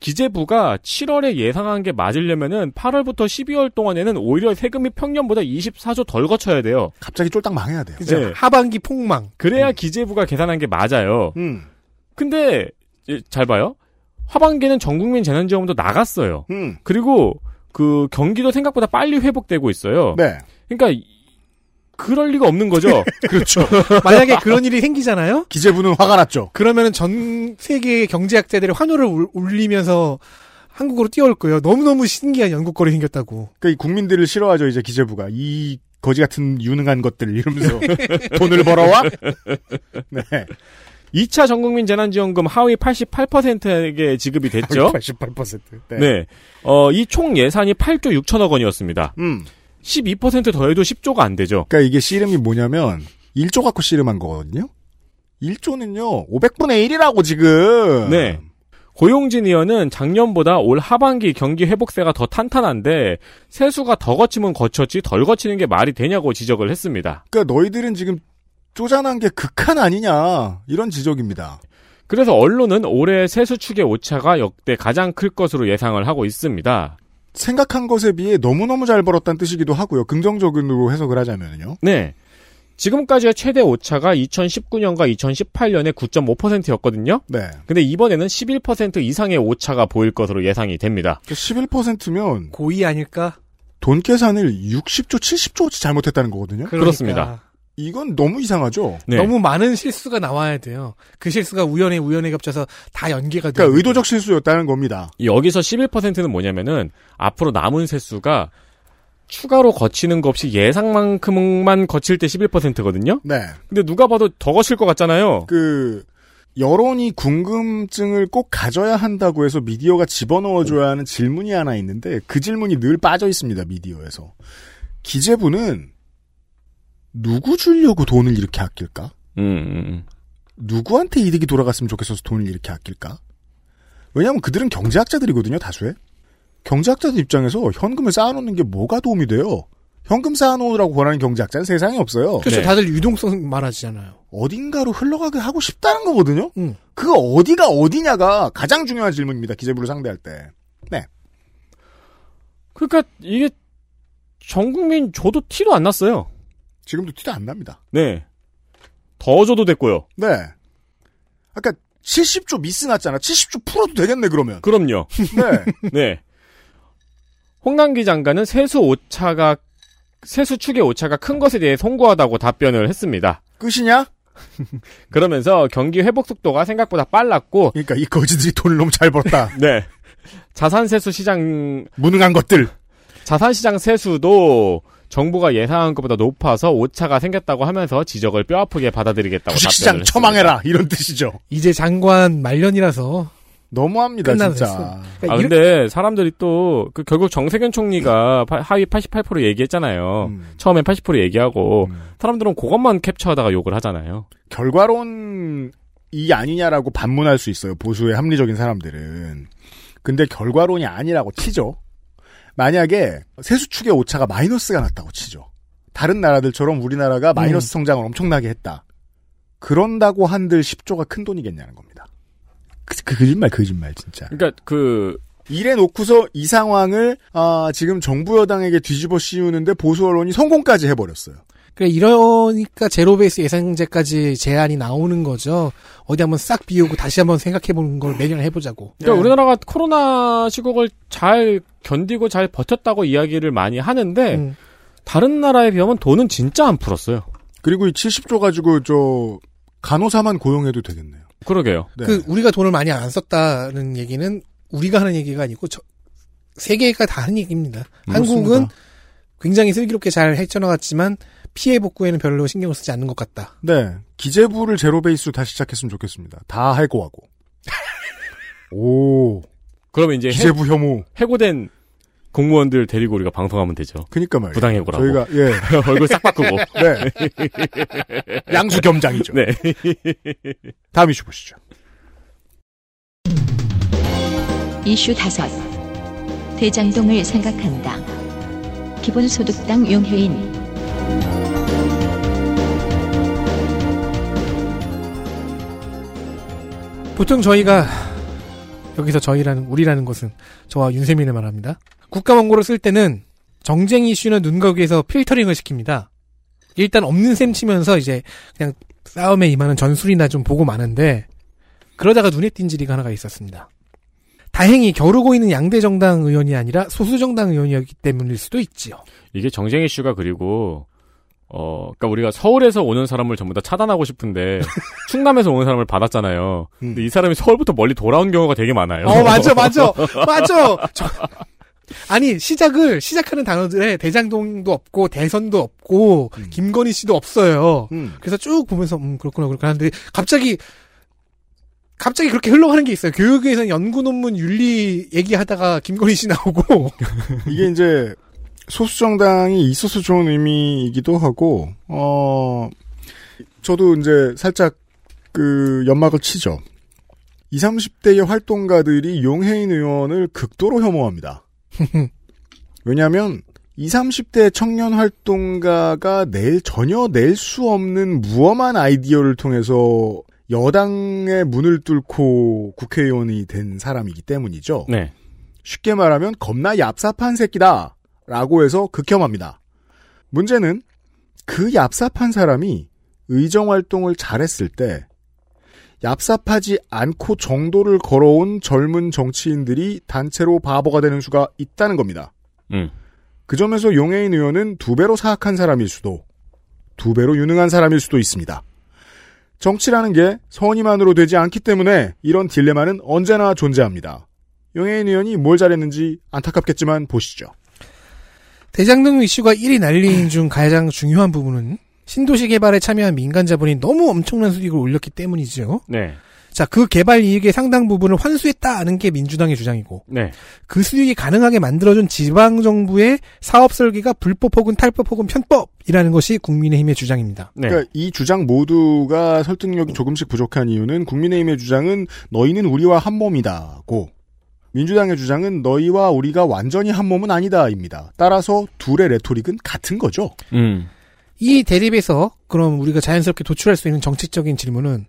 기재부가 7월에 예상한 게 맞으려면은 8월부터 12월 동안에는 오히려 세금이 평년보다 24조 덜 거쳐야 돼요. 갑자기 쫄딱 망해야 돼요. 그죠? 네. 하반기 폭망. 그래야 기재부가 계산한 게 맞아요. 근데 잘 봐요. 하반기는 전국민 재난지원금도 나갔어요. 그리고 그 경기도 생각보다 빨리 회복되고 있어요. 네. 그러니까. 그럴 리가 없는 거죠. 그렇죠. 만약에 그런 일이 생기잖아요. 기재부는 화가 났죠. 그러면은 전 세계 경제학자들이 환호를 울리면서 한국으로 뛰어올 거예요. 너무너무 신기한 연구거리 생겼다고. 그러니까 국민들을 싫어하죠. 이제 기재부가 이 거지 같은 유능한 것들 이러면서 돈을 벌어와. 네. 2차 전국민 재난지원금 하위 88%에게 지급이 됐죠. 하위 88%. 네. 네. 이 총 예산이 8조 6천억 원이었습니다. 12% 더해도 10조가 안 되죠. 그러니까 이게 씨름이 뭐냐면 1조 갖고 씨름한 거거든요. 1조는요. 500분의 1이라고 지금. 네. 고용진 의원은 작년보다 올 하반기 경기 회복세가 더 탄탄한데 세수가 더 거치면 거쳤지 덜 거치는 게 말이 되냐고 지적을 했습니다. 그러니까 너희들은 지금 쪼잔한 게 극한 아니냐 이런 지적입니다. 그래서 언론은 올해 세수 축의 오차가 역대 가장 클 것으로 예상을 하고 있습니다. 생각한 것에 비해 너무너무 잘 벌었다는 뜻이기도 하고요. 긍정적으로 해석을 하자면요. 네. 지금까지의 최대 오차가 2019년과 2018년에 9.5%였거든요. 네. 근데 이번에는 11% 이상의 오차가 보일 것으로 예상이 됩니다. 11%면 고의 아닐까? 돈 계산을 60조, 70조어치 잘못했다는 거거든요. 그렇습니다. 이건 너무 이상하죠. 네. 너무 많은 실수가 나와야 돼요. 그 실수가 우연에 겹쳐서 다 연계가 돼요. 그러니까 의도적 실수였다는 겁니다. 여기서 11%는 뭐냐면은 앞으로 남은 세수가 추가로 거치는 거 없이 예상만큼만 거칠 때 11%거든요. 네. 근데 누가 봐도 더 거칠 것 같잖아요. 그 여론이 궁금증을 꼭 가져야 한다고 해서 미디어가 집어넣어줘야 하는 질문이 하나 있는데 그 질문이 늘 빠져 있습니다. 미디어에서. 기재부는 누구 주려고 돈을 이렇게 아낄까? 누구한테 이득이 돌아갔으면 좋겠어서 돈을 이렇게 아낄까? 왜냐하면 그들은 경제학자들이거든요. 다수의. 경제학자들 입장에서 현금을 쌓아놓는 게 뭐가 도움이 돼요? 현금 쌓아놓으라고 권하는 경제학자는 세상에 없어요. 그렇죠. 네. 다들 유동성 말하시잖아요. 어딘가로 흘러가게 하고 싶다는 거거든요. 그거 어디가 어디냐가 가장 중요한 질문입니다. 기재부를 상대할 때. 네. 그러니까 이게 전 국민 줘도 티도 안 났어요. 지금도 티도 안 납니다. 네. 더 줘도 됐고요. 네. 아까 70조 미스 났잖아. 70조 풀어도 되겠네 그러면. 그럼요. 네. 네. 홍남기 장관은 세수 축의 오차가 큰 것에 대해 송구하다고 답변을 했습니다. 끝이냐? 그러면서 경기 회복 속도가 생각보다 빨랐고. 그러니까 이 거지들이 돈을 너무 잘 벌었다. 네. 자산세수 시장. 무능한 것들. 자산시장 세수도 정부가 예상한 것보다 높아서 오차가 생겼다고 하면서 지적을 뼈아프게 받아들이겠다고 답변을 했습니다. 시장 처망해라 이런 뜻이죠. 이제 장관 말년이라서. 너무합니다 진짜. 그러니까 근데 사람들이 또 결국 정세균 총리가 하위 88% 얘기했잖아요. 처음엔 80% 얘기하고 사람들은 그것만 캡처하다가 욕을 하잖아요. 결과론이 아니냐라고 반문할 수 있어요. 보수의 합리적인 사람들은. 근데 결과론이 아니라고 치죠. 만약에 세수축의 오차가 마이너스가 났다고 치죠. 다른 나라들처럼 우리나라가 마이너스 성장을 엄청나게 했다. 그런다고 한들 10조가 큰 돈이겠냐는 겁니다. 그 거짓말 진짜. 그러니까 이래 놓고서 이 상황을 지금 정부 여당에게 뒤집어 씌우는데 보수 언론이 성공까지 해버렸어요. 그래 이러니까 제로베이스 예산제까지 제안이 나오는 거죠. 어디 한번 싹 비우고 다시 한번 생각해보는 걸 매년 해보자고. 그러니까 우리나라가 코로나 시국을 잘 견디고 잘 버텼다고 이야기를 많이 하는데 다른 나라에 비하면 돈은 진짜 안 풀었어요. 그리고 이 70조 가지고 간호사만 고용해도 되겠네요. 그러게요. 네. 우리가 돈을 많이 안 썼다는 얘기는 우리가 하는 얘기가 아니고 세계가 다 하는 얘기입니다. 그렇습니다. 한국은 굉장히 슬기롭게 잘 헤쳐나갔지만 피해 복구에는 별로 신경을 쓰지 않는 것 같다. 네. 기재부를 제로베이스로 다시 시작했으면 좋겠습니다. 다 해고하고. 오. 그러면 이제 기재부 혐오. 해고된 공무원들 데리고 우리가 방송하면 되죠. 그러니까 말이에요. 부당 해고라고. 저희가 얼굴 싹 바꾸고. 네. 양수 겸장이죠. 네. 다음 이슈 보시죠. 이슈 5. 대장동을 생각한다. 기본소득당 용혜인. 보통 저희가 여기서 우리라는 것은 저와 윤세민을 말합니다. 국가원고를 쓸 때는 정쟁 이슈는 눈거기에서 필터링을 시킵니다. 일단 없는 셈 치면서 이제 그냥 싸움에 임하는 전술이나 좀 보고 마는데 그러다가 눈에 띈 지리가 하나가 있었습니다. 다행히 겨루고 있는 양대 정당 의원이 아니라 소수 정당 의원이었기 때문일 수도 있지요. 이게 정쟁 이슈가 그리고 그러니까 우리가 서울에서 오는 사람을 전부 다 차단하고 싶은데 충남에서 오는 사람을 받았잖아요. 근데 이 사람이 서울부터 멀리 돌아온 경우가 되게 많아요. 맞아. 아니 시작하는 단어들에 대장동도 없고 대선도 없고 김건희 씨도 없어요. 그래서 쭉 보면서 그렇구나 하는데 갑자기 그렇게 흘러가는 게 있어요. 교육에서는 연구 논문 윤리 얘기하다가 김건희 씨 나오고 이게 이제 소수정당이 있어서 좋은 의미이기도 하고 저도 이제 살짝 연막을 치죠. 20, 30대의 활동가들이 용혜인 의원을 극도로 혐오합니다. 왜냐하면 20, 30대 청년 활동가가 전혀 낼 수 없는 무엄한 아이디어를 통해서 여당의 문을 뚫고 국회의원이 된 사람이기 때문이죠. 네. 쉽게 말하면 겁나 얍삽한 새끼다 라고 해서 극혐합니다. 문제는 그 얍삽한 사람이 의정활동을 잘했을 때 얍삽하지 않고 정도를 걸어온 젊은 정치인들이 단체로 바보가 되는 수가 있다는 겁니다. 그 점에서 용혜인 의원은 2배로 사악한 사람일 수도, 2배로 유능한 사람일 수도 있습니다. 정치라는 게 선의만으로 되지 않기 때문에 이런 딜레마는 언제나 존재합니다. 용혜인 의원이 뭘 잘했는지 안타깝겠지만 보시죠. 대장동 이슈가 1위 날린 중 가장 중요한 부분은 신도시 개발에 참여한 민간 자본이 너무 엄청난 수익을 올렸기 때문이죠. 네. 자, 그 개발 이익의 상당 부분을 환수했다는 게 민주당의 주장이고, 네. 그 수익이 가능하게 만들어준 지방정부의 사업 설계가 불법 혹은 탈법 혹은 편법이라는 것이 국민의힘의 주장입니다. 네. 그러니까 이 주장 모두가 설득력이 조금씩 부족한 이유는 국민의힘의 주장은 너희는 우리와 한 몸이다고, 민주당의 주장은 너희와 우리가 완전히 한 몸은 아니다입니다. 따라서 둘의 레토릭은 같은 거죠. 이 대립에서 그럼 우리가 자연스럽게 도출할 수 있는 정치적인 질문은,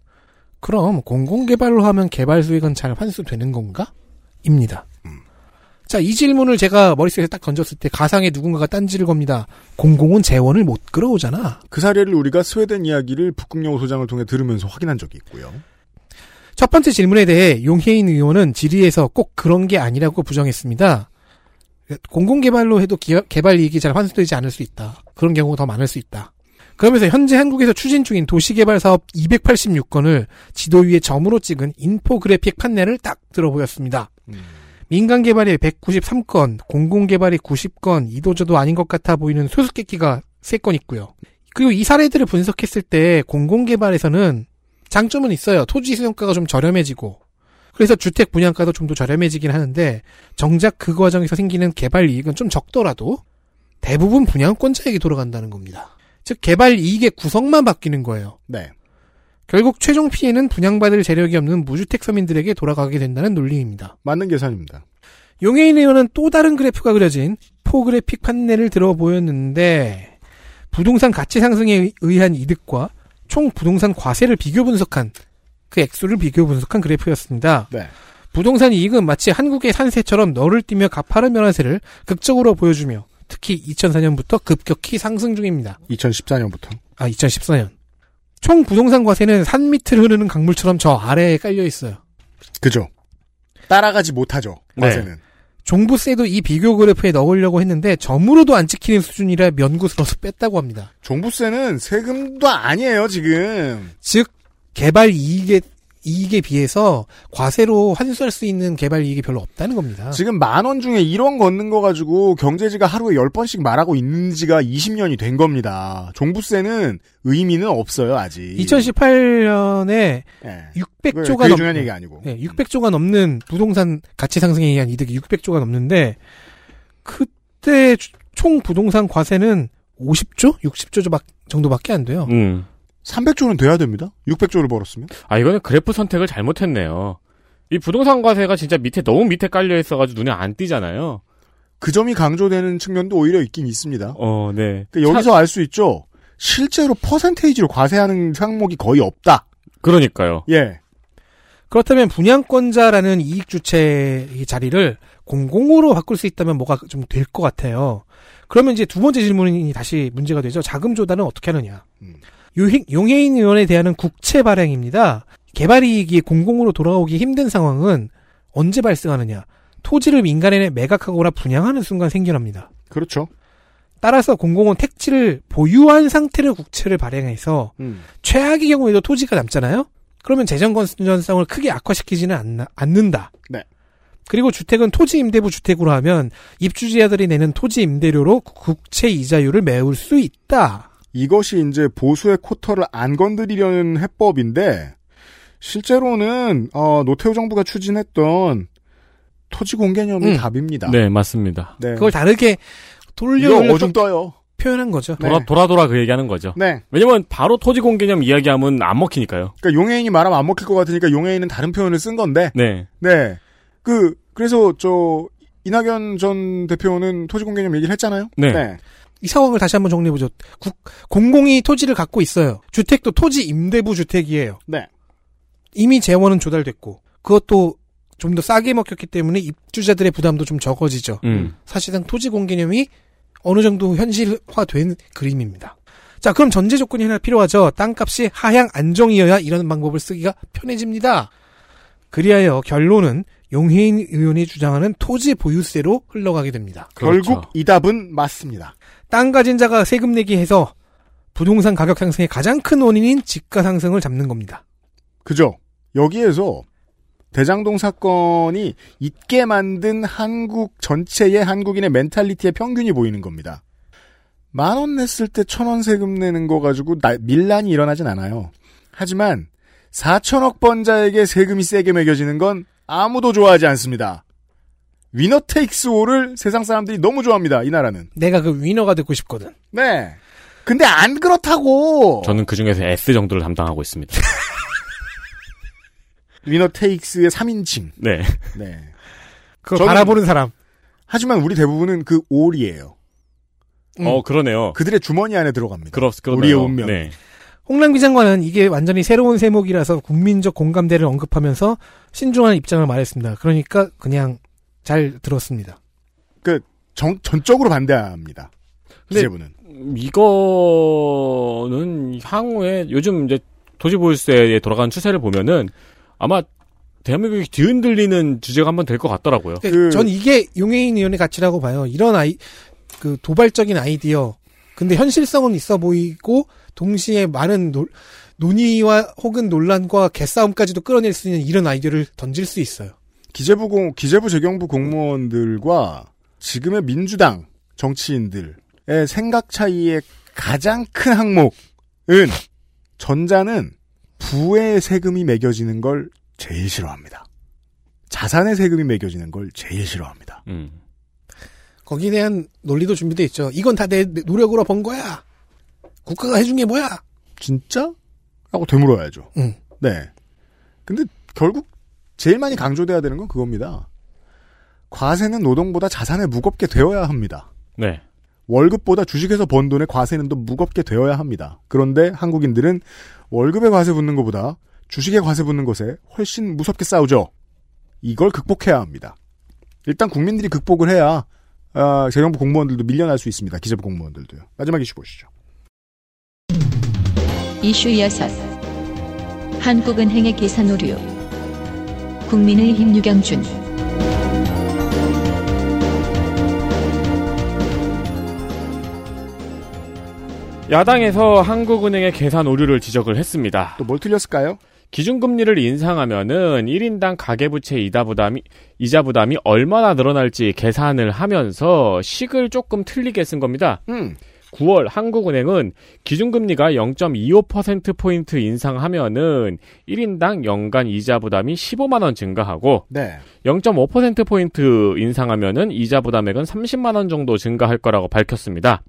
그럼 공공개발로 하면 개발 수익은 잘 환수되는 건가? 입니다. 자, 이 질문을 제가 머릿속에서 딱 던졌을 때 가상의 누군가가 딴지를 겁니다. 공공은 재원을 못 끌어오잖아. 그 사례를 우리가 스웨덴 이야기를 북극여우 소장을 통해 들으면서 확인한 적이 있고요. 첫 번째 질문에 대해 용혜인 의원은 질의에서 꼭 그런 게 아니라고 부정했습니다. 공공개발로 해도 개발 이익이 잘 환수되지 않을 수 있다. 그런 경우가 더 많을 수 있다. 그러면서 현재 한국에서 추진 중인 도시개발 사업 286건을 지도 위에 점으로 찍은 인포그래픽 판넬을 딱 들어보였습니다. 민간개발이 193건, 공공개발이 90건, 이도저도 아닌 것 같아 보이는 수수께끼가 3건 있고요. 그리고 이 사례들을 분석했을 때 공공개발에서는 장점은 있어요. 토지 수용가가 좀 저렴해지고, 그래서 주택 분양가도 좀 더 저렴해지긴 하는데, 정작 그 과정에서 생기는 개발 이익은 좀 적더라도 대부분 분양권자에게 돌아간다는 겁니다. 즉 개발 이익의 구성만 바뀌는 거예요. 네. 결국 최종 피해는 분양받을 재력이 없는 무주택 서민들에게 돌아가게 된다는 논리입니다. 맞는 계산입니다. 용혜인 의원은 또 다른 그래프가 그려진 포그래픽 판넬을 들어 보였는데, 부동산 가치 상승에 의한 이득과 총 부동산 과세를 비교 분석한 그 액수를 비교 분석한 그래프였습니다. 네. 부동산 이익은 마치 한국의 산세처럼 너를 띠며 가파른 면화세를 극적으로 보여주며, 특히 2004년부터 급격히 상승 중입니다. 2014년부터? 아, 2014년. 총 부동산 과세는 산 밑을 흐르는 강물처럼 저 아래에 깔려 있어요. 그죠. 따라가지 못하죠, 과세는. 네. 종부세도 이 비교 그래프에 넣으려고 했는데 점으로도 안 찍히는 수준이라 면구스러워서 뺐다고 합니다. 종부세는 세금도 아니에요, 지금. 즉 개발 이익에 비해서 과세로 환수할 수 있는 개발 이익이 별로 없다는 겁니다. 지금 10,000원 중에 1원 걷는 거 가지고 경제지가 하루에 10번씩 말하고 있는 지가 20년이 된 겁니다. 종부세는 의미는 없어요, 아직. 2018년에 네. 600조가 넘는, 중요한 얘기 아니고. 네, 600조가 넘는 부동산 가치 상승에 의한 이득이 600조가 넘는데, 그때 총 부동산 과세는 50조? 60조 정도밖에 안 돼요. 300조는 돼야 됩니다. 600조를 벌었으면. 아, 이거는 그래프 선택을 잘못했네요. 이 부동산 과세가 진짜 밑에, 너무 밑에 깔려있어가지고 눈에 안 띄잖아요. 그 점이 강조되는 측면도 오히려 있긴 있습니다. 네. 그러니까 여기서 알 수 있죠. 실제로 퍼센테이지로 과세하는 항목이 거의 없다. 그러니까요. 예. 그렇다면 분양권자라는 이익 주체의 자리를 공공으로 바꿀 수 있다면 뭐가 좀 될 것 같아요. 그러면 이제 두 번째 질문이 다시 문제가 되죠. 자금 조달은 어떻게 하느냐. 용혜인 의원에 대한 국채 발행입니다. 개발이익이 공공으로 돌아오기 힘든 상황은 언제 발생하느냐. 토지를 민간에 매각하거나 분양하는 순간 생겨납니다. 그렇죠. 따라서 공공은 택지를 보유한 상태로 국채를 발행해서 최악의 경우에도 토지가 남잖아요. 그러면 재정건전성을 크게 악화시키지는 않는다. 네. 그리고 주택은 토지임대부 주택으로 하면 입주자들이 내는 토지임대료로 국채 이자율을 메울 수 있다. 이것이 이제 보수의 코터를 안 건드리려는 해법인데, 실제로는 노태우 정부가 추진했던 토지 공개념이 답입니다. 네, 맞습니다. 네. 그걸 다르게 돌려서 표현한 거죠. 네. 돌아 그 얘기하는 거죠. 네. 왜냐면 바로 토지 공개념 이야기하면 안 먹히니까요. 그러니까 용혜인이 말하면 안 먹힐 것 같으니까 용혜인은 다른 표현을 쓴 건데. 네. 네. 그래서 이낙연 전 대표는 토지 공개념 얘기를 했잖아요. 네. 네. 이 상황을 다시 한번 정리해보죠. 공공이 토지를 갖고 있어요. 주택도 토지 임대부 주택이에요. 네. 이미 재원은 조달됐고, 그것도 좀 더 싸게 먹혔기 때문에 입주자들의 부담도 좀 적어지죠. 사실상 토지 공개념이 어느 정도 현실화된 그림입니다. 자, 그럼 전제 조건이 하나 필요하죠. 땅값이 하향 안정이어야 이런 방법을 쓰기가 편해집니다. 그리하여 결론은 용혜인 의원이 주장하는 토지 보유세로 흘러가게 됩니다. 그렇죠. 결국 이 답은 맞습니다. 땅 가진 자가 세금 내기 해서 부동산 가격 상승의 가장 큰 원인인 집가 상승을 잡는 겁니다. 그죠. 여기에서 대장동 사건이 있게 만든 한국 전체의 한국인의 멘탈리티의 평균이 보이는 겁니다. 10,000원 냈을 때 1,000원 세금 내는 거 가지고 밀란이 일어나진 않아요. 하지만 4천억 번자에게 세금이 세게 매겨지는 건 아무도 좋아하지 않습니다. 위너 테이크스 올을 세상 사람들이 너무 좋아합니다. 이 나라는. 내가 그 위너가 듣고 싶거든. 네. 근데 안 그렇다고. 저는 그중에서 S 정도를 담당하고 있습니다. 위너 테이크스의 3인칭. 네. 네. 그거 바라보는 사람. 하지만 우리 대부분은 그 올이에요. 그러네요. 그들의 주머니 안에 들어갑니다. 그렇습니다. 우리의 운명. 네. 홍남기 장관은 이게 완전히 새로운 세목이라서 국민적 공감대를 언급하면서 신중한 입장을 말했습니다. 그러니까 그냥 잘 들었습니다. 전적으로 반대합니다. 기재부는. 이거는 향후에 요즘 이제 토지보유세에 돌아가는 추세를 보면은 아마 대한민국이 뒤흔들리는 주제가 한번 될 것 같더라고요. 전 이게 용혜인 의원의 가치라고 봐요. 이런 도발적인 아이디어. 근데 현실성은 있어 보이고 동시에 많은 논의와 혹은 논란과 개싸움까지도 끌어낼 수 있는 이런 아이디어를 던질 수 있어요. 기재부 재경부 공무원들과 지금의 민주당 정치인들의 생각 차이의 가장 큰 항목은 전자는 부의 세금이 매겨지는 걸 제일 싫어합니다. 자산의 세금이 매겨지는 걸 제일 싫어합니다. 거기에 대한 논리도 준비돼 있죠. 이건 다 내 노력으로 번 거야. 국가가 해준 게 뭐야? 진짜? 하고 되물어야죠. 네. 근데 결국 제일 많이 강조돼야 되는 건 그겁니다. 과세는 노동보다 자산에 무겁게 되어야 합니다. 네. 월급보다 주식에서 번 돈의 과세는 더 무겁게 되어야 합니다. 그런데 한국인들은 월급에 과세 붙는 것보다 주식에 과세 붙는 것에 훨씬 무섭게 싸우죠. 이걸 극복해야 합니다. 일단 국민들이 극복을 해야 재정부 공무원들도 밀려날 수 있습니다. 기재부 공무원들도요. 마지막 이슈 보시죠. 이슈 6. 한국은행의 계산 오류. 국민의힘 유경준. 야당에서 한국은행의 계산 오류를 지적을 했습니다. 또 뭘 틀렸을까요? 기준금리를 인상하면은 1인당 가계부채 이자 부담이 얼마나 늘어날지 계산을 하면서 식을 조금 틀리게 쓴 겁니다. 9월 한국은행은 기준금리가 0.25%포인트 인상하면은 1인당 연간 이자 부담이 15만원 증가하고, 네. 0.5%포인트 인상하면은 이자 부담액은 30만원 정도 증가할 거라고 밝혔습니다.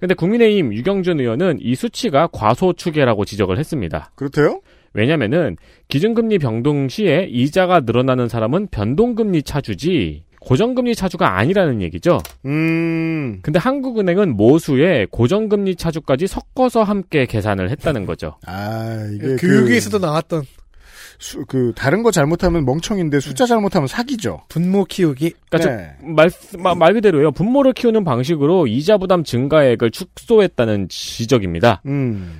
근데 국민의힘 유경준 의원은 이 수치가 과소추계라고 지적을 했습니다. 그렇대요? 왜냐면은 기준금리 변동 시에 이자가 늘어나는 사람은 변동금리 차주지 고정금리 차주가 아니라는 얘기죠. 근데 한국은행은 모수에 고정금리 차주까지 섞어서 함께 계산을 했다는 거죠. 이게 교육에서도 나왔던 다른 거 잘못하면 멍청인데 숫자 잘못하면 사기죠. 분모 키우기. 그러니까 네. 말 그대로예요. 분모를 키우는 방식으로 이자 부담 증가액을 축소했다는 지적입니다.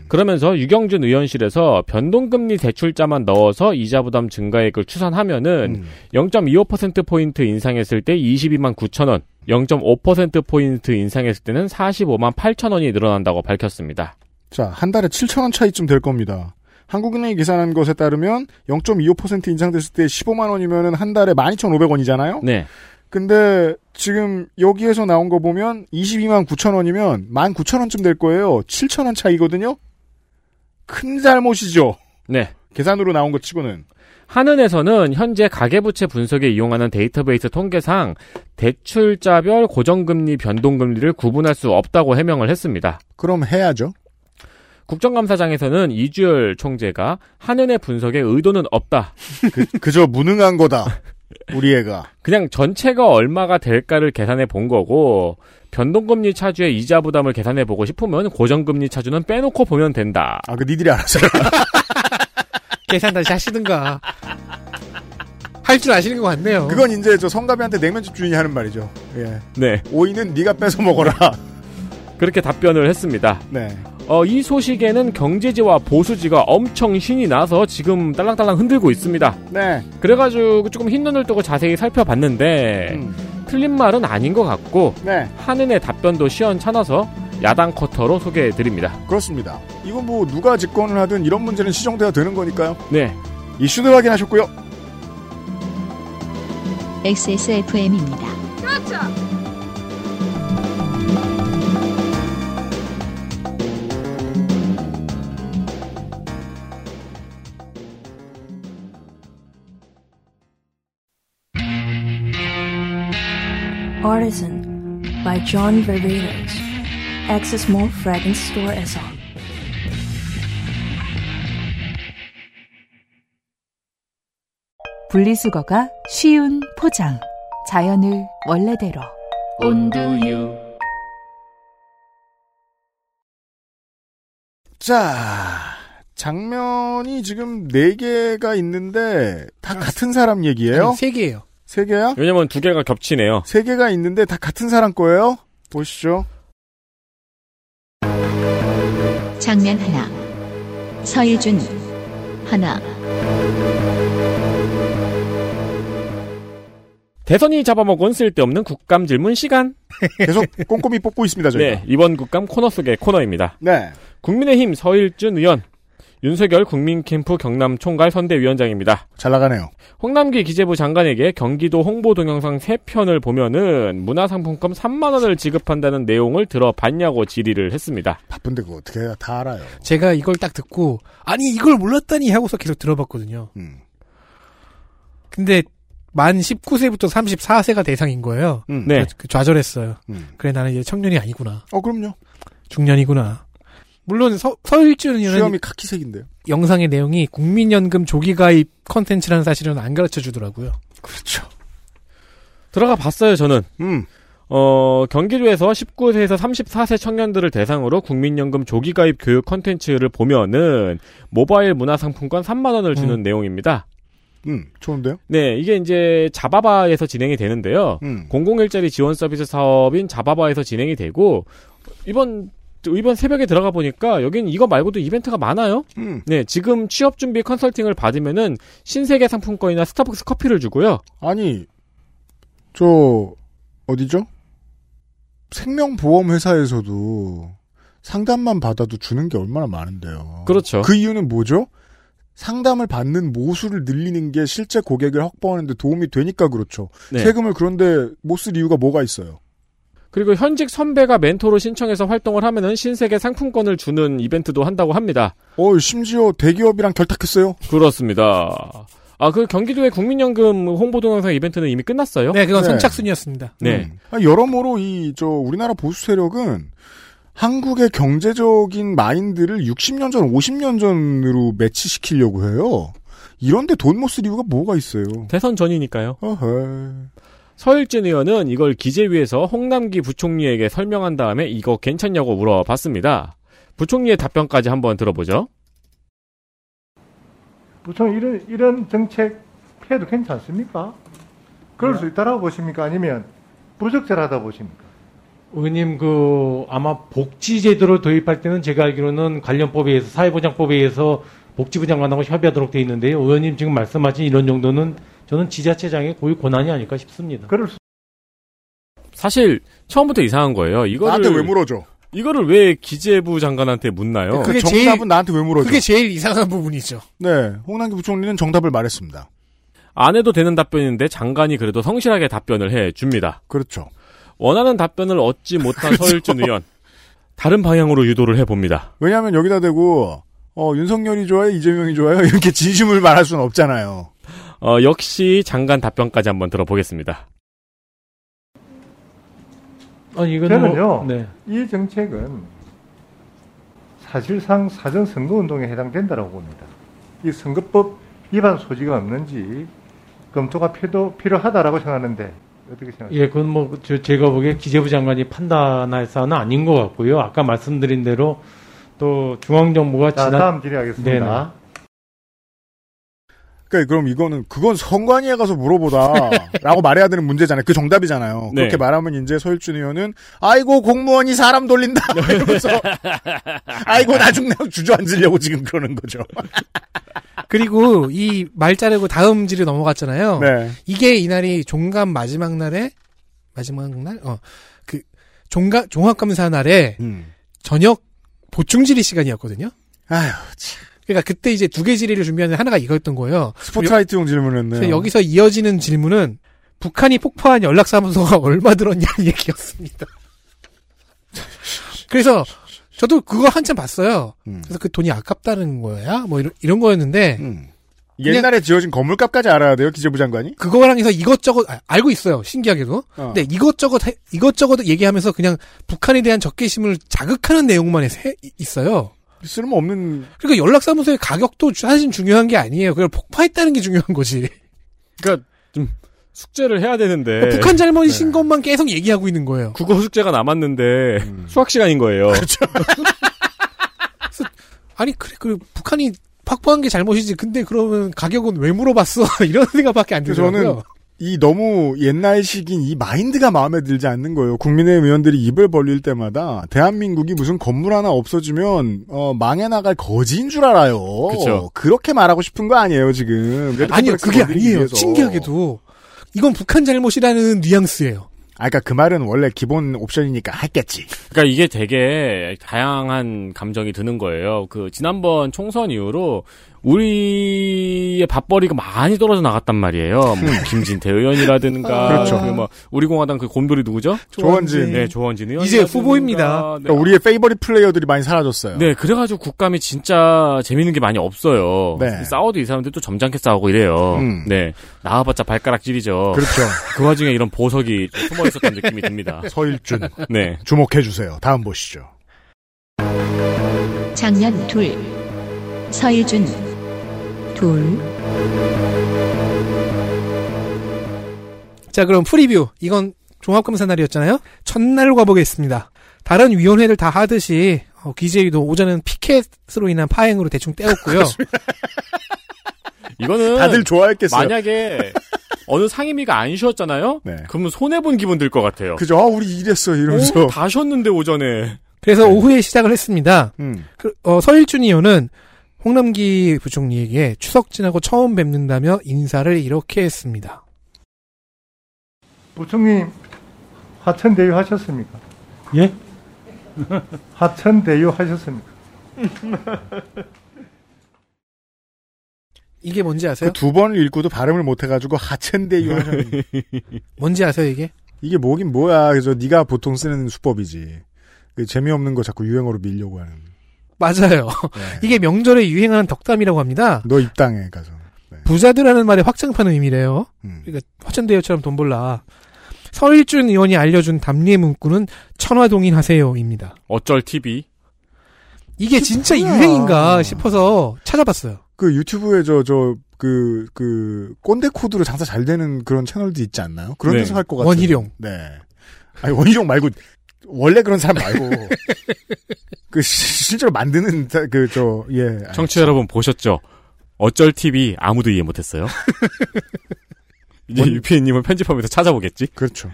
그러면서 유경준 의원실에서 변동금리 대출자만 넣어서 이자 부담 증가액을 추산하면은 0.25%포인트 인상했을 때 229,000원, 0.5%포인트 인상했을 때는 458,000원이 늘어난다고 밝혔습니다. 자, 한 달에 7,000원 차이쯤 될 겁니다. 한국은행이 계산한 것에 따르면 0.25% 인상됐을 때 15만 원이면은 한 달에 12,500원이잖아요. 네. 근데 지금 여기에서 나온 거 보면 229,000원이면 19,000원쯤 될 거예요. 7,000원 차이거든요. 큰 잘못이죠. 네. 계산으로 나온 것 치고는. 한은에서는 현재 가계부채 분석에 이용하는 데이터베이스 통계상 대출자별 고정금리, 변동금리를 구분할 수 없다고 해명을 했습니다. 그럼 해야죠. 국정감사장에서는 이주열 총재가 한은의 분석에 의도는 없다. 그저 무능한 거다. 우리 애가. 그냥 전체가 얼마가 될까를 계산해 본 거고 변동금리 차주의 이자 부담을 계산해 보고 싶으면 고정금리 차주는 빼놓고 보면 된다. 니들이 알아서. 계산 다시 하시든가. 할 줄 아시는 것 같네요. 그건 이제 저 성가비한테 냉면집 주인이 하는 말이죠. 예. 네. 오이는 네가 뺏어 먹어라. 그렇게 답변을 했습니다. 네. 이 소식에는 경제지와 보수지가 엄청 신이 나서 지금 딸랑딸랑 흔들고 있습니다. 네. 그래가지고 조금 흰눈을 뜨고 자세히 살펴봤는데 틀린 말은 아닌 것 같고 네. 한은의 답변도 시원찮아서 야당 커터로 소개해드립니다. 그렇습니다. 이건 뭐 누가 집권을 하든 이런 문제는 시정돼야 되는 거니까요. 네. 이슈들 확인하셨고요. XSFM입니다. 그렇죠. Artisan by John Varvatos. Access Mall Fragrance Store에서. 분리수거가 쉬운 포장. 자연을 원래대로. 온두유. 자, 장면이 지금 4개가 있는데 다 같은 사람 얘기예요? 3개예요. 3개야? 왜냐면 2개가 겹치네요. 3개가 있는데 다 같은 사람 거예요? 보시죠. 장면 하나. 서일준 하나. 대선이 잡아먹은 쓸데없는 국감 질문 시간. 계속 꼼꼼히 뽑고 있습니다, 저희가. 네, 이번 국감 코너 속의 코너입니다. 네. 국민의힘 서일준 의원. 윤석열 국민캠프 경남총괄 선대위원장입니다. 잘 나가네요. 홍남기 기재부 장관에게 경기도 홍보 동영상 3편을 보면은 문화상품권 3만원을 지급한다는 내용을 들어봤냐고 질의를 했습니다. 바쁜데 그거 어떻게 해야 다 알아요. 제가 이걸 딱 듣고 아니 이걸 몰랐다니 하고서 계속 들어봤거든요. 근데 만 19세부터 34세가 대상인 거예요. 네. 좌절했어요. 그래 나는 이제 청년이 아니구나. 그럼요. 중년이구나. 물론 서일준 의원은 수염이 카키색인데요. 영상의 내용이 국민연금 조기가입 컨텐츠라는 사실은 안 가르쳐주더라고요. 그렇죠. 들어가 봤어요 저는. 경기도에서 19세에서 34세 청년들을 대상으로 국민연금 조기가입 교육 컨텐츠를 보면은 모바일 문화상품권 3만원을 주는 내용입니다. 좋은데요? 네, 이게 이제 자바바에서 진행이 되는데요. 공공일자리 지원 서비스 사업인 자바바에서 진행이 되고 이번 새벽에 들어가 보니까 여긴 이거 말고도 이벤트가 많아요. 네, 지금 취업 준비 컨설팅을 받으면은 신세계 상품권이나 스타벅스 커피를 주고요. 아니, 어디죠? 생명보험회사에서도 상담만 받아도 주는 게 얼마나 많은데요. 그렇죠. 그 이유는 뭐죠? 상담을 받는 모수를 늘리는 게 실제 고객을 확보하는데 도움이 되니까 그렇죠. 네. 세금을 그런데 못 쓸 이유가 뭐가 있어요? 그리고 현직 선배가 멘토로 신청해서 활동을 하면은 신세계 상품권을 주는 이벤트도 한다고 합니다. 심지어 대기업이랑 결탁했어요? 그렇습니다. 그 경기도의 국민연금 홍보 동영상 이벤트는 이미 끝났어요? 네, 그건 선착순이었습니다. 네. 여러모로 우리나라 보수 세력은 한국의 경제적인 마인드를 60년 전, 50년 전으로 매치시키려고 해요. 이런데 돈 못 쓸 이유가 뭐가 있어요? 대선 전이니까요. 서일준 의원은 이걸 기재위에서 홍남기 부총리에게 설명한 다음에 이거 괜찮냐고 물어봤습니다. 부총리의 답변까지 한번 들어보죠. 부총리 이런 정책 해도 괜찮습니까? 그럴 수 있다라고 보십니까? 아니면 부적절하다 보십니까? 의원님 아마 복지제도를 도입할 때는 제가 알기로는 관련법에 의해서 사회보장법에 의해서 복지부 장관하고 협의하도록 돼 있는데요. 의원님 지금 말씀하신 이런 정도는 저는 지자체장의 고유 권한이 아닐까 싶습니다. 사실 처음부터 이상한 거예요. 나한테 왜 물어줘? 이거를 왜 기재부 장관한테 묻나요? 그게 정답은 나한테 왜 물어줘? 그게 제일 이상한 부분이죠. 네, 홍남기 부총리는 정답을 말했습니다. 안 해도 되는 답변인데 장관이 그래도 성실하게 답변을 해줍니다. 그렇죠. 원하는 답변을 얻지 못한 서일준 의원. 다른 방향으로 유도를 해봅니다. 왜냐하면 여기다 대고 윤석열이 좋아요? 이재명이 좋아요? 이렇게 진심을 말할 수는 없잖아요. 역시 장관 답변까지 한번 들어보겠습니다. 저는요, 이 정책은 사실상 사전 선거운동에 해당된다고 봅니다. 이 선거법 위반 소지가 없는지 검토가 필요하다라고 생각하는데 어떻게 생각하세요? 예, 그건 제가 보기에 기재부 장관이 판단할 사안은 아닌 것 같고요. 아까 말씀드린 대로 또 중앙정부가 다음 질의하겠습니다. 그러니까 그럼 이거는 그건 선관위에 가서 물어보다라고 말해야 되는 문제잖아요. 그 정답이잖아요. 네. 그렇게 말하면 이제 서일준 의원은 아이고 공무원이 사람 돌린다 이러면서 아이고 나중에 주저앉으려고 지금 그러는 거죠. 그리고 이 말 자르고 다음 질에 넘어갔잖아요. 네. 이게 이날이 종감 마지막 날에 마지막 날? 그 종합감사 날에 저녁 보충 질의 시간이었거든요. 아유 참. 그러니까 그때 이제 두 개 질의를 준비하는 하나가 이거였던 거예요. 스포트라이트용 질문이었네요. 여기서 이어지는 질문은 북한이 폭파한 연락사무소가 얼마 들었냐는 얘기였습니다. 그래서 저도 그거 한참 봤어요. 그래서 그 돈이 아깝다는 거야? 뭐 이런 거였는데 옛날에 지어진 건물값까지 알아야 돼요, 기재부 장관이? 그거랑 해서 이것저것 알고 있어요, 신기하게도. 근데 이것저것 얘기하면서 그냥 북한에 대한 적개심을 자극하는 내용만 있어요. 쓸모없는. 그러니까 연락사무소의 가격도 사실 중요한 게 아니에요. 그걸 폭파했다는 게 중요한 거지. 그러니까 좀 숙제를 해야 되는데. 그러니까 북한 잘못이신 네. 것만 계속 얘기하고 있는 거예요. 국어 숙제가 남았는데 수학 시간인 거예요. 그렇죠. 아니 그래 북한이 확보한 게 잘못이지. 근데 그러면 가격은 왜 물어봤어? 이런 생각밖에 안 들더라고요. 저는 이 너무 옛날식인 이 마인드가 마음에 들지 않는 거예요. 국민의힘 의원들이 입을 벌릴 때마다 대한민국이 무슨 건물 하나 없어지면 망해나갈 거지인 줄 알아요. 그렇죠. 그렇게 말하고 싶은 거 아니에요 지금. 아니요 그게 아니에요. 위해서. 신기하게도 이건 북한 잘못이라는 뉘앙스예요. 그러니까 그 말은 원래 기본 옵션이니까 했겠지. 그러니까 이게 되게 다양한 감정이 드는 거예요. 그 지난번 총선 이후로 우리의 밥벌이가 많이 떨어져 나갔단 말이에요. 뭐 김진태 의원이라든가, 그렇죠. 그 뭐 우리 공화당 그 곰돌이 누구죠? 조원진. 네, 조원진 의원. 이제 후보입니다. 그러니까 우리의 페이버릿 플레이어들이 많이 사라졌어요. 네, 그래가지고 국감이 진짜 재밌는 게 많이 없어요. 네. 싸워도 이 사람들 또 점잖게 싸우고 이래요. 네, 나와봤자 발가락질이죠. 그렇죠. 그 와중에 이런 보석이 숨어 있었던 느낌이 듭니다. 서일준. 네, 주목해 주세요. 다음 보시죠. 장면 둘. 서일준. 자, 그럼 프리뷰. 이건 종합감사 날이었잖아요. 첫날로 가보겠습니다. 다른 위원회들 다 하듯이 기재위도 오전에는 피켓으로 인한 파행으로 대충 때웠고요. 이거는 다들 좋아했겠어요. 만약에 어느 상임위가 안 쉬었잖아요. 네. 그러면 손해본 기분 들 것 같아요. 그죠? 아, 우리 이랬어 이러면서. 다 쉬었는데 오전에. 그래서 네. 오후에 시작을 했습니다. 서일준 의원은 홍남기 부총리에게 추석 지나고 처음 뵙는다며 인사를 이렇게 했습니다. 부총리님 하천대유 하셨습니까? 예? 하천대유 하셨습니까? 이게 뭔지 아세요? 그 두 번 읽고도 발음을 못해가지고 하천대유 하셨는데 뭔지 아세요 이게? 이게 뭐긴 뭐야. 그래서 네가 보통 쓰는 수법이지. 재미없는 거 자꾸 유행어로 밀려고 하는. 맞아요. 네. 이게 명절에 유행하는 덕담이라고 합니다. 너 입당에 가서. 네. 부자들하는 말의 확장판 의미래요. 그러니까 화천대유처럼 돈 벌라. 서일준 의원이 알려준 담례 문구는 천화동인하세요입니다. 어쩔 TV? 이게 진짜 유행인가 싶어서 찾아봤어요. 그 유튜브에 그 꼰대 코드로 장사 잘 되는 그런 채널도 있지 않나요? 그런 데서 할 것 같아요. 원희룡. 네. 아니 원희룡 말고. 원래 그런 사람 말고 그 실제로 만드는 청취자 여러분 보셨죠? 어쩔 TV 아무도 이해 못했어요. 이제 유피님은 편집하면서 찾아보겠지. 그렇죠.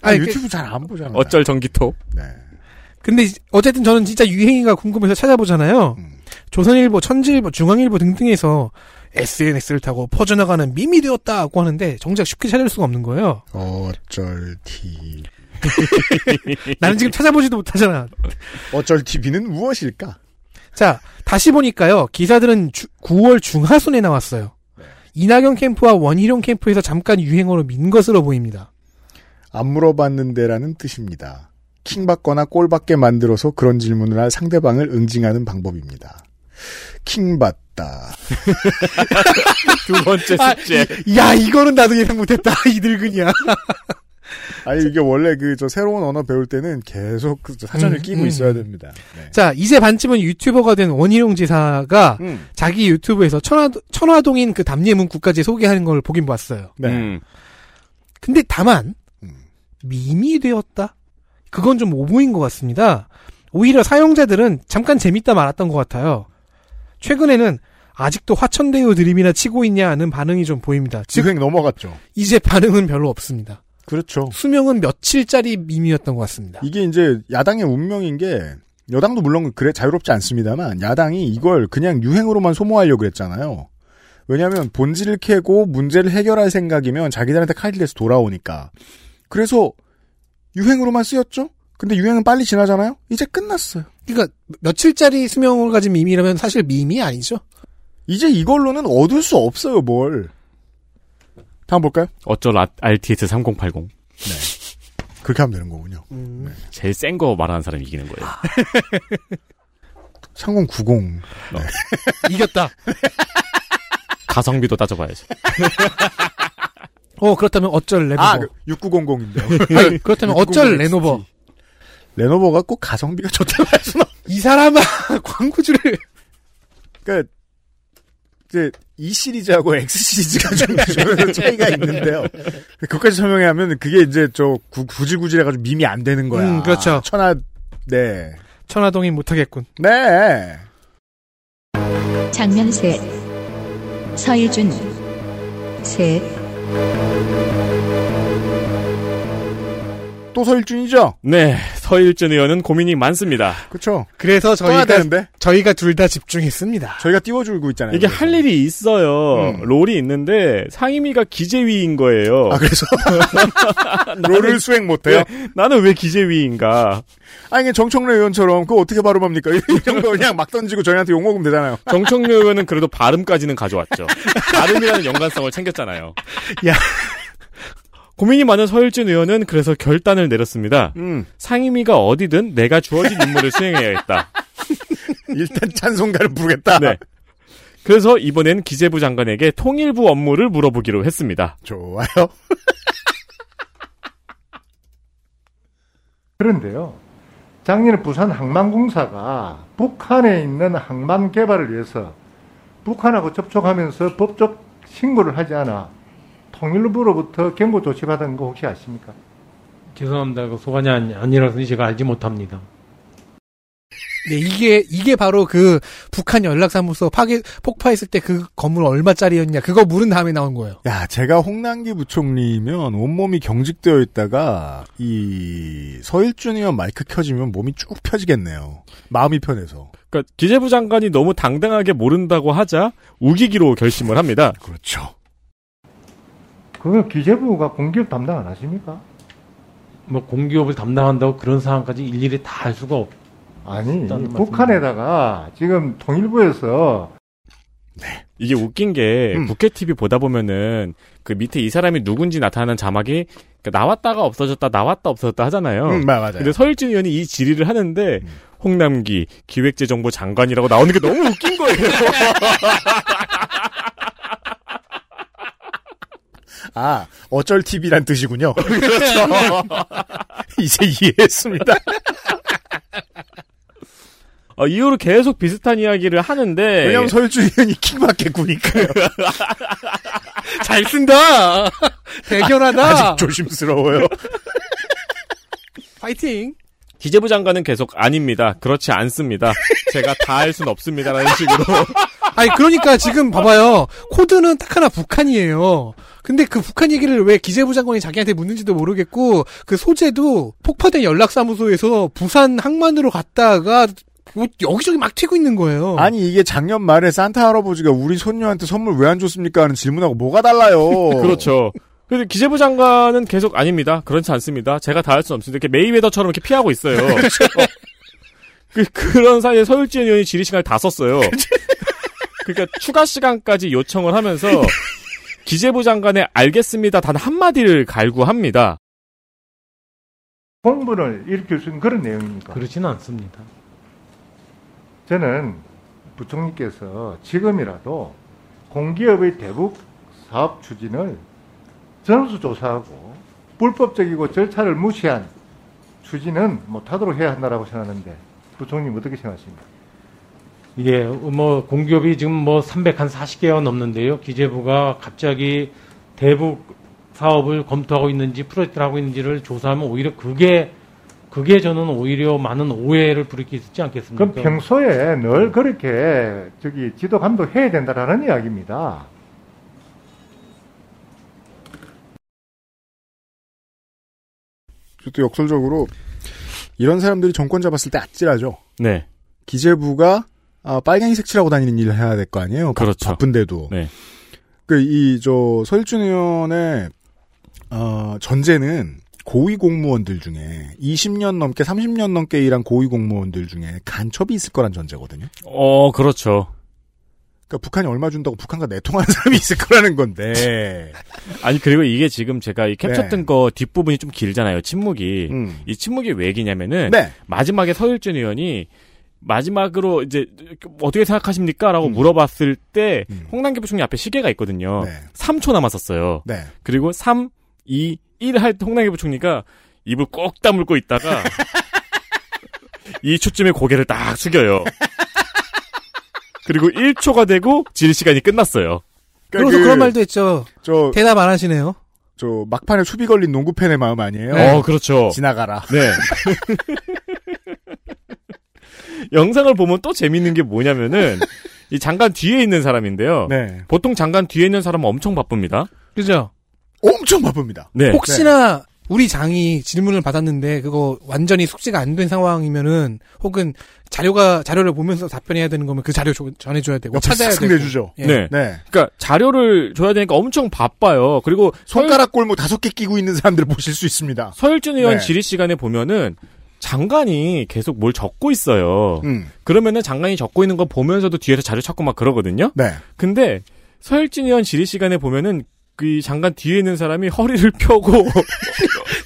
아니, 유튜브 잘 안 보잖아요. 어쩔 전기톱. 네. 근데 어쨌든 저는 진짜 유행이가 궁금해서 찾아보잖아요. 조선일보, 천지일보, 중앙일보 등등에서 SNS를 타고 퍼져나가는 밈이 되었다고 하는데 정작 쉽게 찾을 수가 없는 거예요. 어쩔 TV. 나는 지금 찾아보지도 못하잖아. 어쩔 TV는 무엇일까? 자, 다시 보니까요. 기사들은 9월 중하순에 나왔어요. 네. 이낙연 캠프와 원희룡 캠프에서 잠깐 유행어로 민 것으로 보입니다. 안 물어봤는데라는 뜻입니다. 킹받거나 꼴받게 만들어서 그런 질문을 할 상대방을 응징하는 방법입니다. 킹받다. 두 번째 숙제. 야, 이거는 나도 예상 못했다. 이 늙은이야. 아니 이게 원래 새로운 언어 배울 때는 계속 사전을 끼고 있어야 됩니다. 네. 자 이제 반쯤은 유튜버가 된 원희룡 지사가 자기 유튜브에서 천화동인 그 담례 문구까지 소개하는 걸 보긴 봤어요. 네. 근데 다만 밈이 되었다? 그건 좀 오보인 것 같습니다. 오히려 사용자들은 잠깐 재밌다 말았던 것 같아요. 최근에는 아직도 화천대유 드립이나 치고 있냐 하는 반응이 좀 보입니다. 즉 넘어갔죠. 이제 반응은 별로 없습니다. 그렇죠. 수명은 며칠짜리 밈이었던 것 같습니다. 이게 이제 야당의 운명인 게 여당도 물론 그래 자유롭지 않습니다만 야당이 이걸 그냥 유행으로만 소모하려고 했잖아요. 왜냐하면 본질을 캐고 문제를 해결할 생각이면 자기들한테 칼이 돼서 돌아오니까. 그래서 유행으로만 쓰였죠. 근데 유행은 빨리 지나잖아요. 이제 끝났어요. 그러니까 며칠짜리 수명을 가진 밈이라면 사실 밈이 아니죠. 이제 이걸로는 얻을 수 없어요. 뭘. 다음 볼까요? 어쩔 RTS 3080. 네. 그렇게 하면 되는 거군요. 네. 제일 센 거 말하는 사람이 이기는 거예요. 3090. 네. 이겼다. 가성비도 따져봐야지. 그렇다면 어쩔 레노버. 6900인데요. 아니, 그렇다면 6900 어쩔 레노버. 레노버가 꼭 가성비가 좋다고 할 수는 없어요. 이 사람아, 광고주를. 그러니까 이제 E 시리즈하고 X 시리즈가 좀 차이가 있는데요. 그것까지 설명해야 하면 그게 이제 저 구질구질해가지고 밈이 안 되는 거야. 그렇죠. 네. 천화동인 못하겠군. 네. 장면 셋. 서일준. 셋. 또 서일준이죠? 네. 서일준 의원은 고민이 많습니다. 그렇죠. 그래서 저희가 둘 다 집중했습니다. 저희가 띄워주고 있잖아요. 이게 그래서. 할 일이 있어요. 롤이 있는데 상임위가 기재위인 거예요. 아 그래서 롤을 수행 못해요? 네, 나는 왜 기재위인가? 아니 그냥 정청래 의원처럼 그거 어떻게 발음합니까? 이런 거 그냥 막 던지고 저희한테 욕먹으면 되잖아요. 정청래 의원은 그래도 발음까지는 가져왔죠. 발음이라는 연관성을 챙겼잖아요. 야. 고민이 많은 서일준 의원은 그래서 결단을 내렸습니다. 상임위가 어디든 내가 주어진 임무를 수행해야 했다. 일단 찬송가를 부르겠다. 네. 그래서 이번엔 기재부 장관에게 통일부 업무를 물어보기로 했습니다. 좋아요. 그런데요. 작년 부산 항만공사가 북한에 있는 항만 개발을 위해서 북한하고 접촉하면서 법적 신고를 하지 않아 통일부로부터 경고 조치 받은 거 혹시 아십니까? 죄송합니다. 소관이 아니라서 제가 알지 못합니다. 네, 이게 바로 그 북한 연락사무소 폭파했을 때 그 건물 얼마짜리였냐 그거 물은 다음에 나온 거예요. 야, 제가 홍남기 부총리면 온몸이 경직되어 있다가 이 서일준이면 마이크 켜지면 몸이 쭉 펴지겠네요. 마음이 편해서. 그러니까 기재부 장관이 너무 당당하게 모른다고 하자 우기기로 결심을 합니다. 그렇죠. 그걸 기재부가 공기업 담당 안 하십니까? 뭐 공기업을 담당한다고 그런 사항까지 일일이 다 할 수가 없. 아니 북한에다가 지금 통일부에서 네. 이게 웃긴 게 국회 TV 보다 보면은 그 밑에 이 사람이 누군지 나타나는 자막이 그러니까 나왔다가 없어졌다 나왔다 없어졌다 하잖아요. 맞아요. 근데 서일준 의원이 이 질의를 하는데 홍남기 기획재정부 장관이라고 나오는 게 너무 웃긴 거예요. 아, 어쩔 TV란 뜻이군요. 그렇죠. 이제 이해했습니다. 이후로 계속 비슷한 이야기를 하는데. 왜냐면 서일준 의원이 킹받게 구니까요. 잘 쓴다! 대견하다! 아직 조심스러워요. 파이팅! 기재부 장관은 계속 아닙니다. 그렇지 않습니다. 제가 다 할 순 없습니다라는 식으로. 아니 그러니까 지금 봐봐요. 코드는 딱 하나 북한이에요. 근데 그 북한 얘기를 왜 기재부 장관이 자기한테 묻는지도 모르겠고 그 소재도 폭파된 연락사무소에서 부산 항만으로 갔다가 뭐 여기저기 막 튀고 있는 거예요. 아니 이게 작년 말에 산타 할아버지가 우리 손녀한테 선물 왜 안 줬습니까? 하는 질문하고 뭐가 달라요. 그렇죠. 근데 기재부 장관은 계속 아닙니다. 그렇지 않습니다. 제가 다 할 수는 없습니다. 이렇게 메이웨더처럼 이렇게 피하고 있어요. 그렇죠. 그런 사이에 서일준 의원이 질의 시간을 다 썼어요. 그러니까 추가 시간까지 요청을 하면서 기재부 장관의 알겠습니다 단 한마디를 갈구합니다. 공분을 일으킬 수 있는 그런 내용입니까? 그렇지는 않습니다. 저는 부총리께서 지금이라도 공기업의 대북 사업 추진을 전수조사하고 불법적이고 절차를 무시한 추진은 못하도록 해야 한다라고 생각하는데 부총리님 어떻게 생각하십니까? 이게 뭐 공기업이 지금 뭐 340개가 넘는데요. 기재부가 갑자기 대북 사업을 검토하고 있는지 프로젝트를 하고 있는지를 조사하면 오히려 그게 그게 저는 오히려 많은 오해를 부르키지 않겠습니까? 그럼 평소에 늘 그렇게 저기 지도 감독해야 된다라는 이야기입니다. 또 역설적으로 이런 사람들이 정권 잡았을 때 아찔하죠. 네. 기재부가 빨갱이색 칠하고 다니는 일을 해야 될 거 아니에요. 그렇죠. 바쁜데도. 네. 그 이 저 서일준 의원의 전제는 고위공무원들 중에 20년 넘게 30년 넘게 일한 고위공무원들 중에 간첩이 있을 거란 전제거든요. 그렇죠. 그러니까 북한이 얼마 준다고 북한과 내통하는 사람이 있을 거라는 건데. 아니 그리고 이게 지금 제가 이 캡처된 거 뒷부분이 좀 길잖아요. 침묵이. 이 침묵이 왜 기냐면은 마지막에 서일준 의원이 마지막으로 이제 어떻게 생각하십니까? 라고 물어봤을 때 홍남기 부총리 앞에 시계가 있거든요. 3초 남았었어요. 그리고 3, 2, 1 할 때 홍남기 부총리가 입을 꼭 다물고 있다가 2초쯤에 고개를 딱 숙여요. 그리고 1초가 되고 질 시간이 끝났어요. 그러니까 그래서 그런 말도 했죠. 대답 안 하시네요. 저 막판에 수비 걸린 농구 팬의 마음 아니에요? 네. 그렇죠. 지나가라. 네. 영상을 보면 또 재밌는 게 뭐냐면은 이 장관 뒤에 있는 사람인데요. 네. 보통 장관 뒤에 있는 사람은 엄청 바쁩니다. 그죠? 엄청 바쁩니다. 네. 혹시나 우리 장이 질문을 받았는데 그거 완전히 숙지가 안 된 상황이면은 혹은 자료를 보면서 답변해야 되는 거면 그 자료 전해줘야 되고 찾아야 되고. 내주죠. 예. 네. 네. 그러니까 자료를 줘야 되니까 엄청 바빠요. 그리고 손가락 골무 5개 끼고 있는 사람들 보실 수 있습니다. 서일준 의원 질의 시간에 보면은 장관이 계속 뭘 적고 있어요. 그러면은 장관이 적고 있는 거 보면서도 뒤에서 자료 찾고 막 그러거든요. 네. 근데 서일준 의원 질의 시간에 보면은 그 잠깐 뒤에 있는 사람이 허리를 펴고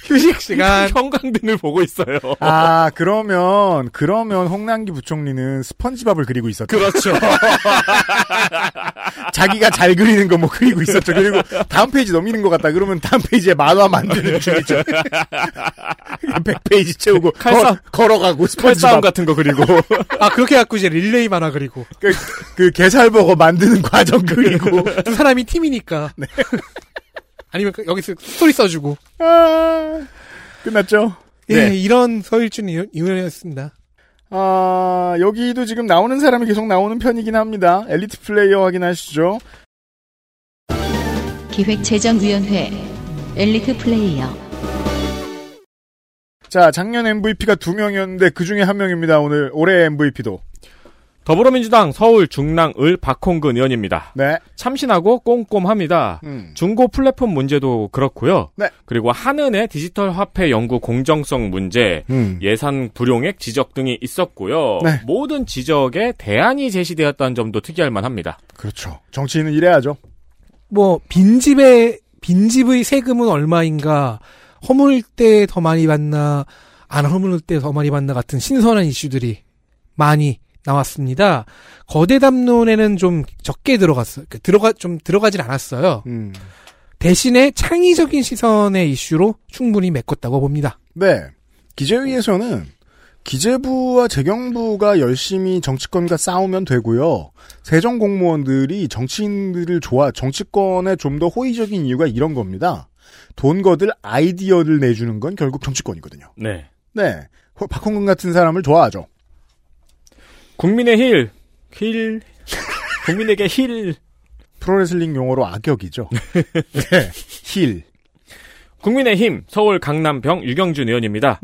휴식 시간 형광등을 보고 있어요. 아 그러면 홍남기 부총리는 스펀지밥을 그리고 있었죠. 그렇죠. 자기가 잘 그리는 거 뭐 그리고 있었죠. 그리고 다음 페이지 넘기는 것 같다. 그러면 다음 페이지에 만화 만드는 중이죠. 100페이지 채우고 칼싸움 걸어가고 스펀지밥 같은 거 그리고 아 그렇게 갖고 이제 릴레이 만화 그리고 그 게살버거 만드는 과정 그리고 두 사람이 팀이니까. 네. 아니면 여기서 스토리 써주고. 아, 끝났죠? 예, 네. 이런 서일준 의원이었습니다. 아, 여기도 지금 나오는 사람이 계속 나오는 편이긴 합니다. 엘리트 플레이어 확인하시죠. 기획재정위원회 엘리트 플레이어. 자, 작년 MVP가 2명이었는데 그중에 1명입니다. 오늘 올해 MVP도. 더불어민주당 서울 중랑을 박홍근 의원입니다. 네. 참신하고 꼼꼼합니다. 중고 플랫폼 문제도 그렇고요. 네. 그리고 한은의 디지털 화폐 연구 공정성 문제, 예산 불용액 지적 등이 있었고요. 네. 모든 지적에 대안이 제시되었다는 점도 특이할 만합니다. 그렇죠. 정치인은 이래야죠. 뭐 빈집의 세금은 얼마인가, 허물 때 더 많이 받나, 안 허물 때 더 많이 받나 같은 신선한 이슈들이 많이 나왔습니다. 거대 담론에는 좀 적게 들어갔어요. 들어가질 않았어요. 대신에 창의적인 시선의 이슈로 충분히 메꿨다고 봅니다. 네. 기재위에서는 기재부와 재경부가 열심히 정치권과 싸우면 되고요. 세정 공무원들이 정치인들을 정치권에 좀 더 호의적인 이유가 이런 겁니다. 돈 거들 아이디어를 내주는 건 결국 정치권이거든요. 네. 네. 박홍근 같은 사람을 좋아하죠. 국민에게 힐. 프로레슬링 용어로 악역이죠. 네. 힐. 국민의힘 서울 강남병 유경준 의원입니다.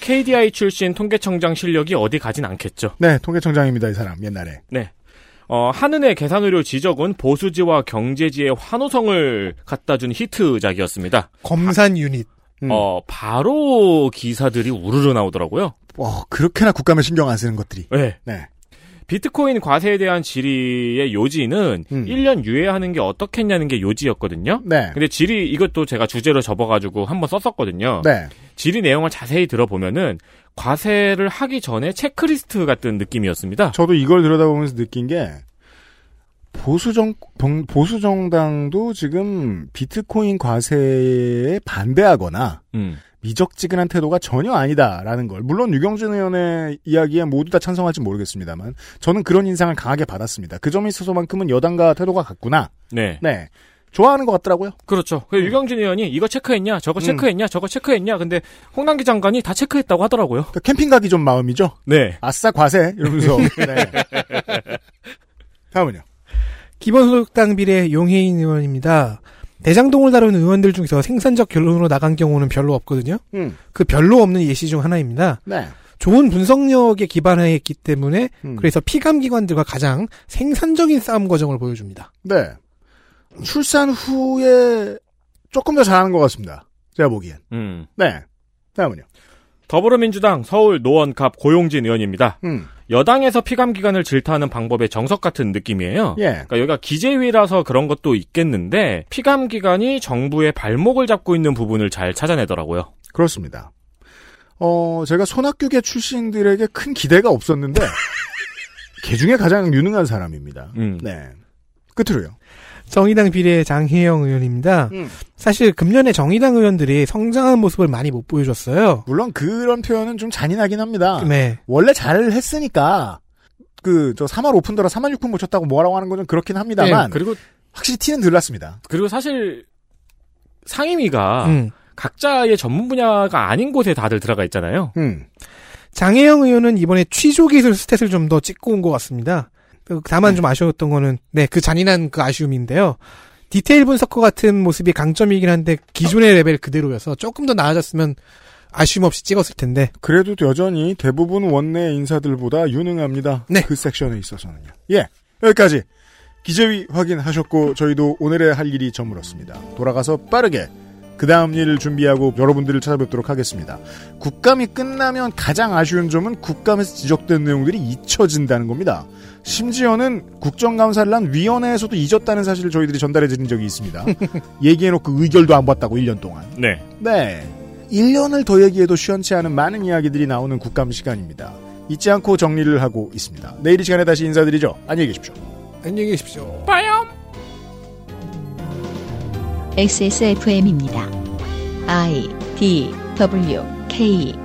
KDI 출신 통계청장 실력이 어디 가진 않겠죠. 네, 통계청장입니다, 이 사람, 옛날에. 네. 한은의 계산오류 지적은 보수지와 경제지의 환호성을 갖다 준 히트작이었습니다. 검산 유닛. 바로 기사들이 우르르 나오더라고요. 그렇게나 국감에 신경 안 쓰는 것들이. 네. 네. 비트코인 과세에 대한 질의의 요지는 1년 유예하는 게 어떻겠냐는 게 요지였거든요. 네. 근데 질의 이것도 제가 주제로 접어가지고 한번 썼었거든요. 네. 질의 내용을 자세히 들어보면은 과세를 하기 전에 체크리스트 같은 느낌이었습니다. 저도 이걸 들여다보면서 느낀 게 보수 정당도 지금 비트코인 과세에 반대하거나 미적지근한 태도가 전혀 아니다라는 걸, 물론 유경준 의원의 이야기에 모두 다 찬성할지 모르겠습니다만 저는 그런 인상을 강하게 받았습니다. 그 점에 있어서만큼은 여당과 태도가 같구나. 네. 네. 좋아하는 것 같더라고요. 그렇죠. 유경준 의원이 이거 체크했냐, 저거 체크했냐, 저거 체크했냐. 근데 홍남기 장관이 다 체크했다고 하더라고요. 그러니까 캠핑 가기 좀 마음이죠. 네. 아싸 과세 이러면서. 네. 다음은요. 기본소득당 비례 용혜인 의원입니다. 대장동을 다룬 의원들 중에서 생산적 결론으로 나간 경우는 별로 없거든요. 그 별로 없는 예시 중 하나입니다. 네. 좋은 분석력에 기반했기 때문에 그래서 피감기관들과 가장 생산적인 싸움 과정을 보여줍니다. 네. 출산 후에 조금 더 잘하는 것 같습니다. 제가 보기엔. 네. 다음은요. 더불어민주당 서울 노원갑 고용진 의원입니다. 여당에서 피감기관을 질타하는 방법의 정석 같은 느낌이에요. 예. 그러니까 여기가 기재위라서 그런 것도 있겠는데 피감기관이 정부의 발목을 잡고 있는 부분을 잘 찾아내더라고요. 그렇습니다. 제가 손학규계 출신들에게 큰 기대가 없었는데 걔 중에 가장 유능한 사람입니다. 네. 끝으로요. 정의당 비례 장혜영 의원입니다. 사실 금년에 정의당 의원들이 성장한 모습을 많이 못 보여줬어요. 물론 그런 표현은 좀 잔인하긴 합니다. 네. 원래 잘 했으니까 3할 5푼더라 3할 6푼 못 쳤다고 뭐라고 하는 건 좀 그렇긴 합니다만. 네. 그리고 확실히 티는 덜 났습니다. 그리고 사실 상임위가 각자의 전문 분야가 아닌 곳에 다들 들어가 있잖아요. 장혜영 의원은 이번에 취조 기술 스탯을 좀 더 찍고 온 것 같습니다. 다만 좀 아쉬웠던 거는 그 잔인한 그 아쉬움인데요. 디테일 분석과 같은 모습이 강점이긴 한데 기존의 레벨 그대로여서 조금 더 나아졌으면 아쉬움 없이 찍었을 텐데. 그래도 여전히 대부분 원내 인사들보다 유능합니다. 네. 그 섹션에 있어서는요. 예, 여기까지 기재위 확인하셨고 저희도 오늘의 할 일이 저물었습니다. 돌아가서 빠르게 그 다음 일을 준비하고 여러분들을 찾아뵙도록 하겠습니다. 국감이 끝나면 가장 아쉬운 점은 국감에서 지적된 내용들이 잊혀진다는 겁니다. 심지어는 국정감사를 한 위원회에서도 잊었다는 사실을 저희들이 전달해드린 적이 있습니다. 얘기해놓고 의결도 안 봤다고 1년 동안. 네. 1년을 더 얘기해도 시원치 않은 많은 이야기들이 나오는 국감 시간입니다. 잊지 않고 정리를 하고 있습니다. 내일 이 시간에 다시 인사드리죠. 안녕히 계십시오. 안녕히 계십시오. 빠염. XSFM입니다. I, D, W, K